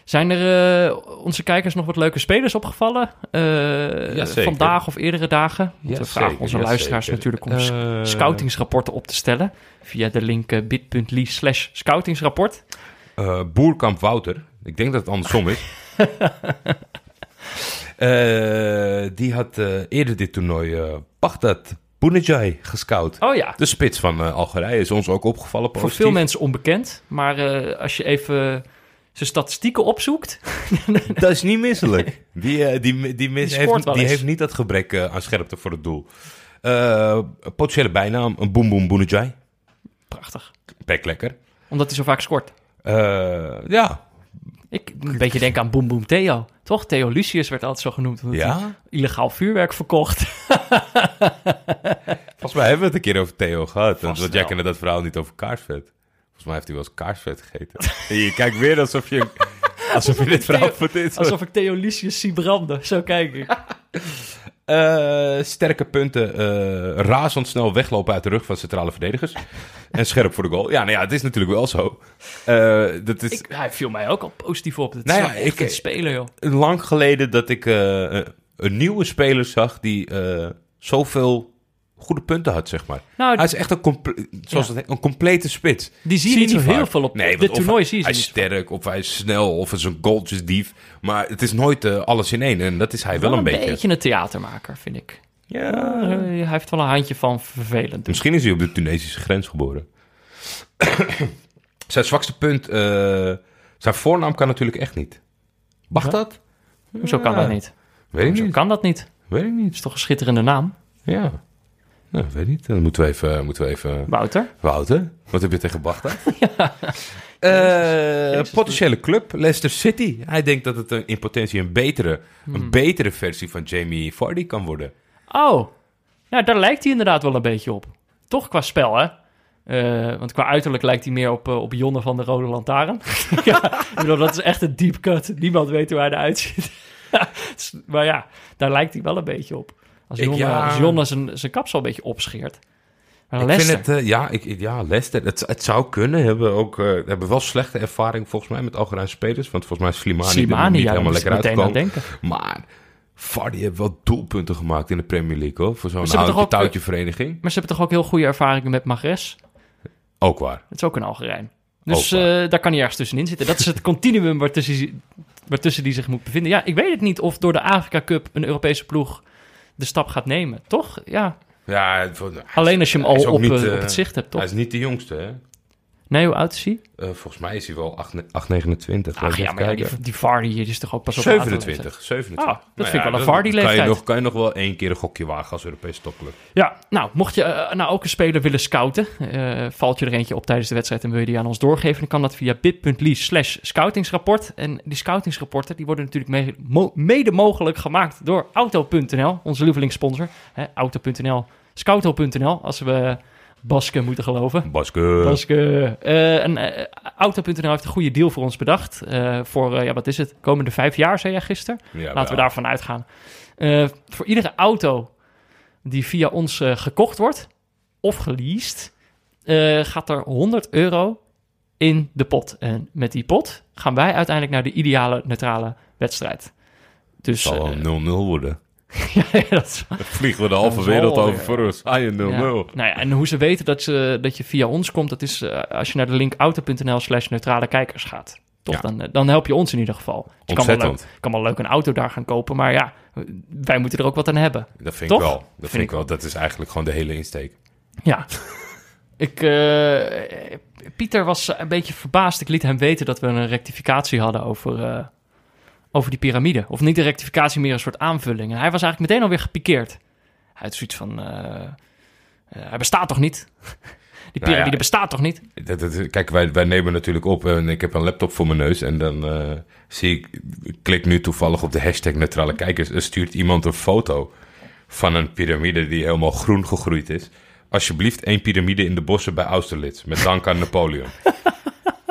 Zijn er uh, onze kijkers nog wat leuke spelers opgevallen? Uh, ja, vandaag of eerdere dagen? Ja, we vragen onze ja, luisteraars zeker. natuurlijk om uh... scoutingsrapporten op te stellen. Via de link uh, bit.ly slash scoutingsrapport. Uh, Boerkamp Wouter. Ik denk dat het andersom is. uh, die had uh, eerder dit toernooi uh, Bachtat... Bounedjah gescout. Oh ja. De spits van uh, Algerije is ons ook opgevallen. Positief. Voor veel mensen onbekend. Maar uh, als je even uh, zijn statistieken opzoekt... dat is niet misselijk. Die, uh, die, die, mis, die, heeft, die heeft niet dat gebrek uh, aan scherpte voor het doel. Uh, potentiële bijnaam, een boem boem Bounedjah. Prachtig. Pek lekker. Omdat hij zo vaak scoort. Uh, ja. Ik een beetje denk aan Boem Boem Theo. Toch? Theo Lucius werd altijd zo genoemd. Omdat ja? hij illegaal vuurwerk verkocht. Volgens mij hebben we het een keer over Theo gehad. Vast want wel. Jij kende dat verhaal niet over kaarsvet. Volgens mij heeft hij wel eens kaarsvet gegeten. En je kijkt weer alsof je, alsof alsof je dit verhaal voor dit... Alsof ik Theo Lucius zie branden. Zo kijk ik. Uh, sterke punten. Uh, razendsnel weglopen uit de rug van centrale verdedigers. En scherp voor de goal. Ja, nou ja, het is natuurlijk wel zo. Uh, dat is... ik, hij viel mij ook al positief op. Het nou ja, ik een speler, joh. Lang geleden dat ik uh, een nieuwe speler zag die uh, zoveel goede punten had, zeg maar. Nou, hij is echt een, comple- zoals ja. heet, een complete spits. Die zie je niet zo heel vaak. veel op nee, dit toernooi. Zie je hij is sterk, of hij is snel, of het is een goaltjesdief. Maar het is nooit uh, alles in één. En dat is hij wel, wel een beetje. Een beetje een theatermaker, vind ik. Ja, uh, hij heeft wel een handje van vervelend. Misschien is hij op de Tunesische grens geboren. Zijn zwakste punt... Uh, zijn voornaam kan natuurlijk echt niet. Mag ja. dat? Hoezo ja. kan dat niet? Weet ik niet. kan dat niet? Weet ik niet. Het is toch een schitterende naam? Ja. Nou, weet niet. Dan moeten we even... Moeten we even... Wouter. Wouter. Wat heb je tegen Bachtat? ja. uh, potentiële club. Leicester City. Hij denkt dat het een, in potentie een betere, hmm. een betere versie van Jamie Vardy kan worden. Oh. Ja, daar lijkt hij inderdaad wel een beetje op. Toch qua spel, hè? Uh, want qua uiterlijk lijkt hij meer op, uh, op Jonne van de Rode Lantaarn. ja, bedoel, dat is echt een deep cut. Niemand weet hoe hij eruit ziet. maar ja, daar lijkt hij wel een beetje op. Als Jonne, ik, ja. als Jonne zijn, zijn kapsel een beetje opscheert. Maar ik Leicester. vind het, uh, ja, ik, ja, Leicester, het, het zou kunnen. Hebben ook, uh, hebben wel slechte ervaring volgens mij met Algerijnse spelers. Want volgens mij is Slimani, Slimani er niet ja, helemaal lekker uitgekomen. Maar Vardy heeft wel doelpunten gemaakt in de Premier League, hoor. Voor zo'n houtje touwtje vereniging. Maar ze hebben toch ook heel goede ervaringen met Mahrez? Ook waar. Het is ook een Algerijn. Dus uh, daar kan hij ergens tussenin zitten. Dat is het continuum waartussen, waartussen die zich moet bevinden. Ja, ik weet het niet of door de Afrika Cup een Europese ploeg de stap gaat nemen, toch? Ja. Ja, alleen als je hem al op, niet, uh, op het zicht hebt, toch? Hij is niet de jongste, hè? Nee, hoe oud is hij? Uh, volgens mij is hij wel acht negenentwintig. Ach ja, maar ja, die, die Vardy hier is toch ook pas op zevenentwintig. zevenentwintig. Ah, dat nou vind ja, ik wel een Vardy-leeftijd. Kan je, nog, kan je nog wel één keer een gokje wagen als Europese topclub. Ja, nou, mocht je uh, nou ook een speler willen scouten, uh, valt je er eentje op tijdens de wedstrijd en wil je die aan ons doorgeven, dan kan dat via bit.ly slash scoutingsrapport. En die scoutingsrapporten, die worden natuurlijk mede, mo- mede mogelijk gemaakt door auto punt n l, onze lievelingssponsor. He, auto punt n l, scouto punt n l, als we... Baske moeten geloven. Baske. Baske. Uh, en, uh, auto punt n l heeft een goede deal voor ons bedacht. Uh, voor, uh, ja, wat is het? Komende vijf jaar, zei jij gisteren. Ja, laten wel. We daarvan uitgaan. Uh, voor iedere auto die via ons uh, gekocht wordt of geleased, uh, gaat er honderd euro in de pot. En met die pot gaan wij uiteindelijk naar de ideale neutrale wedstrijd. Dus, het zal wel nul nul worden. Ja, ja, dat is... Dan vliegen we de halve wereld over voor een saaie nul nul. Ja. Nou ja, en hoe ze weten dat, ze, dat je via ons komt, dat is uh, als je naar de link auto punt n l slash neutrale kijkers gaat. Toch, ja. dan, dan help je ons in ieder geval. Je kan wel, leuk, kan wel leuk een auto daar gaan kopen, maar ja, wij moeten er ook wat aan hebben. Dat vind toch? ik wel. Dat vind, vind ik wel. Dat is eigenlijk gewoon de hele insteek. Ja. ik, uh, Pieter was een beetje verbaasd. Ik liet hem weten dat we een rectificatie hadden over... Uh, Over die piramide. Of niet de rectificatie, meer een soort aanvulling. En hij was eigenlijk meteen alweer gepikeerd. Hij had zoiets van... Uh, uh, hij bestaat toch niet? Die piramide nou ja, bestaat toch niet? Dat, dat, kijk, wij, wij nemen natuurlijk op. En ik heb een laptop voor mijn neus. En dan uh, zie ik... Ik klik nu toevallig op de hashtag neutrale kijkers. Er stuurt iemand een foto van een piramide die helemaal groen gegroeid is. Alsjeblieft één piramide in de bossen bij Austerlitz. Met dank aan Napoleon.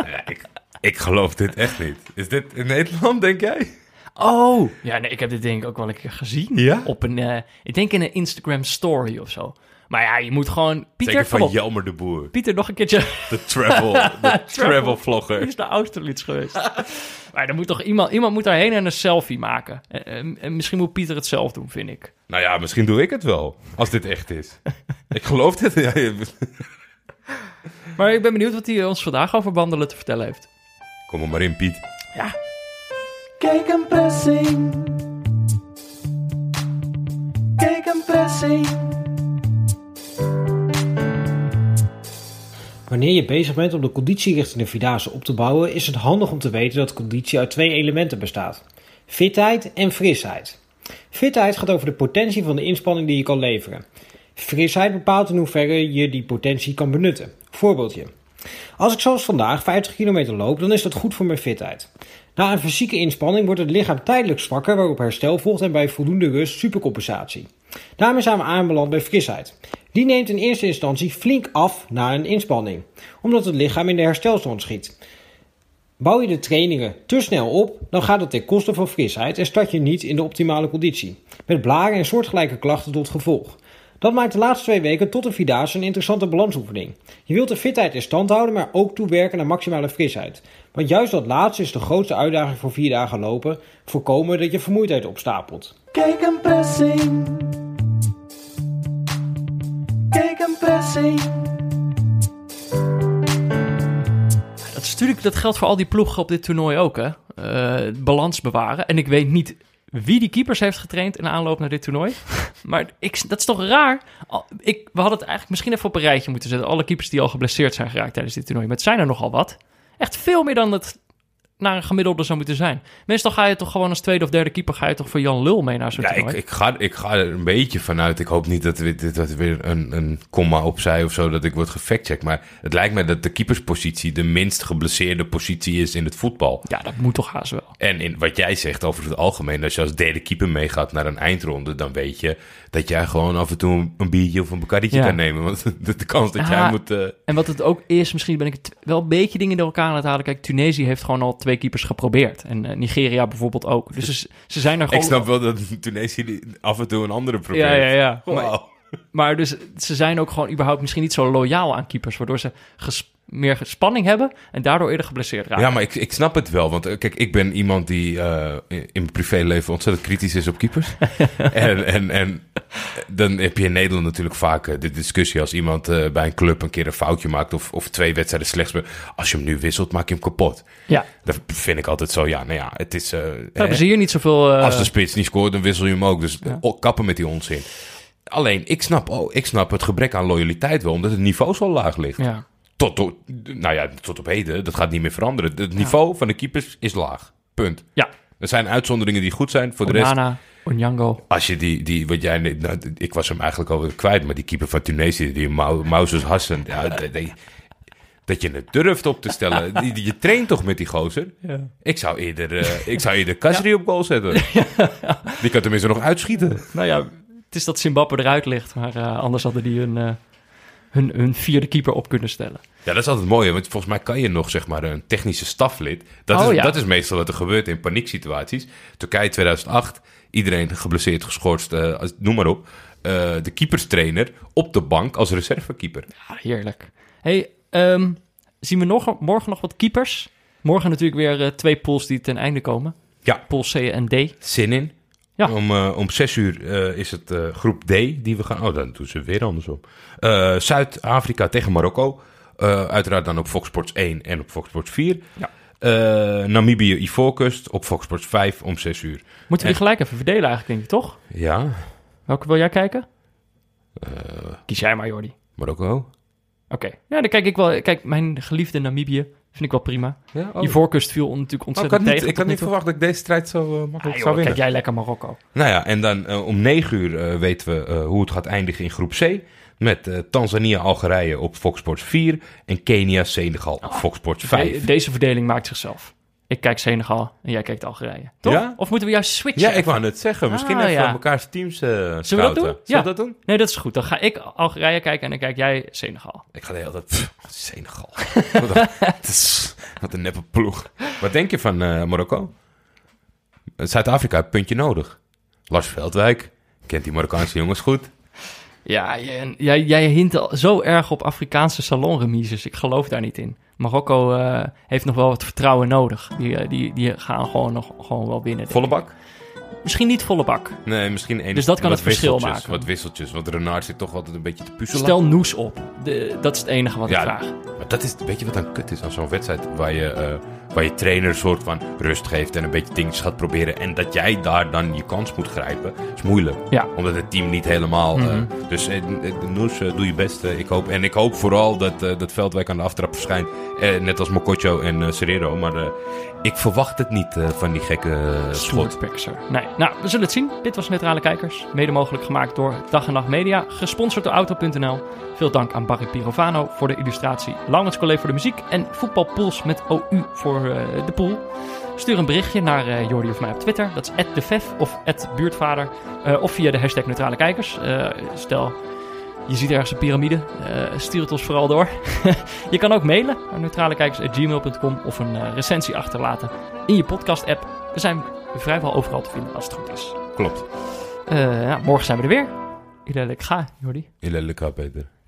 ja, ik... Ik geloof dit echt niet. Is dit in Nederland, denk jij? Oh, ja, nee, ik heb dit denk ik ook wel een keer gezien. Ja? Op een, uh, ik denk in een Instagram story of zo. Maar ja, je moet gewoon... Pieter, zeker van Jelmer de Boer. Pieter, nog een keertje... De travel, de travel vlogger. Die is naar Austerlitz geweest. maar er moet toch iemand, iemand moet daarheen en een selfie maken. En, en, en misschien moet Pieter het zelf doen, vind ik. Nou ja, misschien doe ik het wel, als dit echt is. ik geloof dit. Ja, je... maar ik ben benieuwd wat hij ons vandaag over wandelen te vertellen heeft. Kom er maar in, Piet. Ja. Kijk een pressing. Kijk een pressing. Wanneer je bezig bent om de conditie richting de Vierdaagse op te bouwen, is het handig om te weten dat conditie uit twee elementen bestaat: fitheid en frisheid. Fitheid gaat over de potentie van de inspanning die je kan leveren. Frisheid bepaalt in hoeverre je die potentie kan benutten. Voorbeeldje. Als ik zoals vandaag vijftig kilometer loop, dan is dat goed voor mijn fitheid. Na een fysieke inspanning wordt het lichaam tijdelijk zwakker, waarop herstel volgt en bij voldoende rust supercompensatie. Daarmee zijn we aanbeland bij frisheid. Die neemt in eerste instantie flink af na een inspanning, omdat het lichaam in de herstelstand schiet. Bouw je de trainingen te snel op, dan gaat dat ten koste van frisheid en start je niet in de optimale conditie, met blaren en soortgelijke klachten tot gevolg. Dat maakt de laatste twee weken tot de Vierdaagse een interessante balansoefening. Je wilt de fitheid in stand houden, maar ook toewerken naar maximale frisheid. Want juist dat laatste is de grootste uitdaging voor vier dagen lopen. Voorkomen dat je vermoeidheid opstapelt. Kijk een pressing. Kijk een pressing. Dat, is natuurlijk, dat geldt voor al die ploegen op dit toernooi ook, hè? Uh, balans bewaren. En ik weet niet... wie die keepers heeft getraind in de aanloop naar dit toernooi. Maar ik, dat is toch raar? Ik, we hadden het eigenlijk misschien even op een rijtje moeten zetten. Alle keepers die al geblesseerd zijn geraakt tijdens dit toernooi. Maar het zijn er nogal wat. Echt veel meer dan het naar een gemiddelde zou moeten zijn. Meestal ga je toch gewoon als tweede of derde keeper... ga je toch voor Jan Lul mee naar zo'n ja, toernooi? Ik, ik, ga, ik ga er een beetje vanuit. Ik hoop niet dat we, dit dat weer een, een komma opzij of zo... dat ik word gefactcheckt. Maar het lijkt mij dat de keeperspositie... de minst geblesseerde positie is in het voetbal. Ja, dat moet toch haast wel. En in wat jij zegt over het algemeen... als je als derde keeper meegaat naar een eindronde... dan weet je dat jij gewoon af en toe... een biertje of een bocadietje ja. kan nemen. Want de, de kans dat ah, jij moet... Uh... En wat het ook is, misschien ben ik het wel een beetje dingen door elkaar aan het halen. Kijk, Tunesië heeft gewoon al twee... keepers geprobeerd. En uh, Nigeria bijvoorbeeld ook. Dus ze, ze zijn er gewoon... Ik snap wel dat Tunesië af en toe een andere probeert. Ja, ja, ja. Wow. Maar, Maar dus ze zijn ook gewoon überhaupt misschien niet zo loyaal aan keepers, waardoor ze ges- meer spanning hebben en daardoor eerder geblesseerd raken. Ja, maar ik, ik snap het wel. Want uh, kijk, ik ben iemand die uh, in mijn privéleven ontzettend kritisch is op keepers. en, en, en dan heb je in Nederland natuurlijk vaak uh, de discussie als iemand uh, bij een club een keer een foutje maakt of, of twee wedstrijden slechts. Als je hem nu wisselt, maak je hem kapot. Ja. Dat vind ik altijd zo. Ja, nou ja, het is... Uh, hebben ze hier niet zoveel... Uh... Als de spits niet scoort, dan wissel je hem ook. Dus ja. oh, kappen met die onzin. Alleen, ik snap, oh, ik snap het gebrek aan loyaliteit wel, omdat het niveau zo laag ligt. Ja. Tot, tot, nou ja, tot op heden, dat gaat niet meer veranderen. Het niveau ja. van de keepers is laag. Punt. Ja. Er zijn uitzonderingen die goed zijn. Voor Onana, de rest... Onyango. Als je die... die wat jij, nou, ik was hem eigenlijk al kwijt, maar die keeper van Tunesië, die Moses Hassan... Ja, de, de, dat je het durft op te stellen. Je, je traint toch met die gozer? Ja. Ik zou eerder, uh, ik zou eerder Kasri ja. op goal zetten. Ja. Die kan tenminste nog uitschieten. Nou ja, het is dat Zimbabwe eruit ligt, maar uh, anders hadden die hun... Uh... Hun, hun vierde keeper op kunnen stellen. Ja, dat is altijd mooi. Want volgens mij kan je nog zeg maar een technische staflid. Dat, oh, is, ja. dat is meestal wat er gebeurt in panieksituaties. Turkije tweeduizend acht. Iedereen geblesseerd, geschorst, uh, noem maar op. Uh, de keeperstrainer op de bank als reservekeeper. Ja, heerlijk. Hey, um, zien we nog, morgen nog wat keepers? Morgen natuurlijk weer uh, twee pools die ten einde komen. Ja. Pool C en D. Zin in. Ja. Om, uh, om zes uur uh, is het uh, groep D die we gaan... Oh, dan doen ze weer andersom. Uh, Zuid-Afrika tegen Marokko. Uh, uiteraard dan op Fox Sports één en op Fox Sports vier. Ja. Uh, Namibië Ivoorkust op Fox Sports vijf om zes uur. Moeten we die en... gelijk even verdelen eigenlijk, denk ik, toch? Ja. Welke wil jij kijken? Uh, Kies jij maar, Jordi. Marokko. Oké. Okay. Ja, dan kijk ik wel... Kijk, mijn geliefde Namibië... Vind ik wel prima. Ja? Oh. Die voorkust viel natuurlijk ontzettend oh, ik niet, tegen. Ik had niet verwacht dat ik deze strijd zo uh, makkelijk ah, joh, zou winnen. Kijk jij lekker Marokko. Nou ja, en dan uh, om negen uur uh, weten we uh, hoe het gaat eindigen in groep C. Met uh, Tanzania, Algerije op Fox Sports vier. En Kenia, Senegal op oh. Fox Sports vijf. De, deze verdeling maakt zichzelf. Ik kijk Senegal en jij kijkt Algerije. Toch? Ja? Of moeten we juist switchen? Ja, ik wou net zeggen. Misschien ah, even ja. elkaars teams uh, Zullen we dat doen? Zullen ja. we dat doen? Nee, dat is goed. Dan ga ik Algerije kijken en dan kijk jij Senegal. Ik ga de hele tijd... Pff, Senegal. Wat een neppe ploeg. Wat denk je van uh, Marokko? Zuid-Afrika heeft een puntje nodig. Lars Veldwijk. Kent die Marokkaanse jongens goed. Ja, jij, jij hint al zo erg op Afrikaanse salonremises. Ik geloof daar niet in. Marokko uh, heeft nog wel wat vertrouwen nodig. Die, die, die gaan gewoon, nog, gewoon wel winnen. Volle bak? Misschien niet volle bak. Nee, misschien één. Dus dat kan het verschil maken. Wat wisseltjes, want Renard zit toch altijd een beetje te puzzelen. Stel Noes op. De, dat is het enige wat ja, ik vraag. Maar dat is, weet je wat dan kut is aan zo'n wedstrijd waar je, uh, waar je trainer een soort van rust geeft en een beetje dingetjes gaat proberen. En dat jij daar dan je kans moet grijpen, is moeilijk. Ja. Omdat het team niet helemaal... Mm-hmm. Uh, dus uh, Noes, uh, doe je best. Uh, ik hoop, en ik hoop vooral dat, uh, dat Veldwijk aan de aftrap verschijnt. Uh, net als Mokotjo en uh, Serrero. Maar uh, ik verwacht het niet uh, van die gekke uh, schot. Nee. Nou, we zullen het zien. Dit was Neutrale Kijkers. Mede mogelijk gemaakt door Dag en Nacht Media. Gesponsord door Auto punt n l. Veel dank aan Barry Pirovano voor de illustratie. Laurens Collé voor de muziek. En Voetbalpools met O U voor uh, de pool. Stuur een berichtje naar uh, Jordi of mij op Twitter. Dat is at de vef of at buurtvader. Uh, of via de hashtag Neutrale Kijkers. Uh, stel... Je ziet ergens een piramide. Uh, stuur het ons vooral door. Je kan ook mailen naar neutralekijkers at gmail punt com of een uh, recensie achterlaten in je podcast-app. We zijn vrijwel overal te vinden als het goed is. Klopt. Uh, ja, morgen zijn we er weer. Ileleka, Jordi. Ileleka, Peter.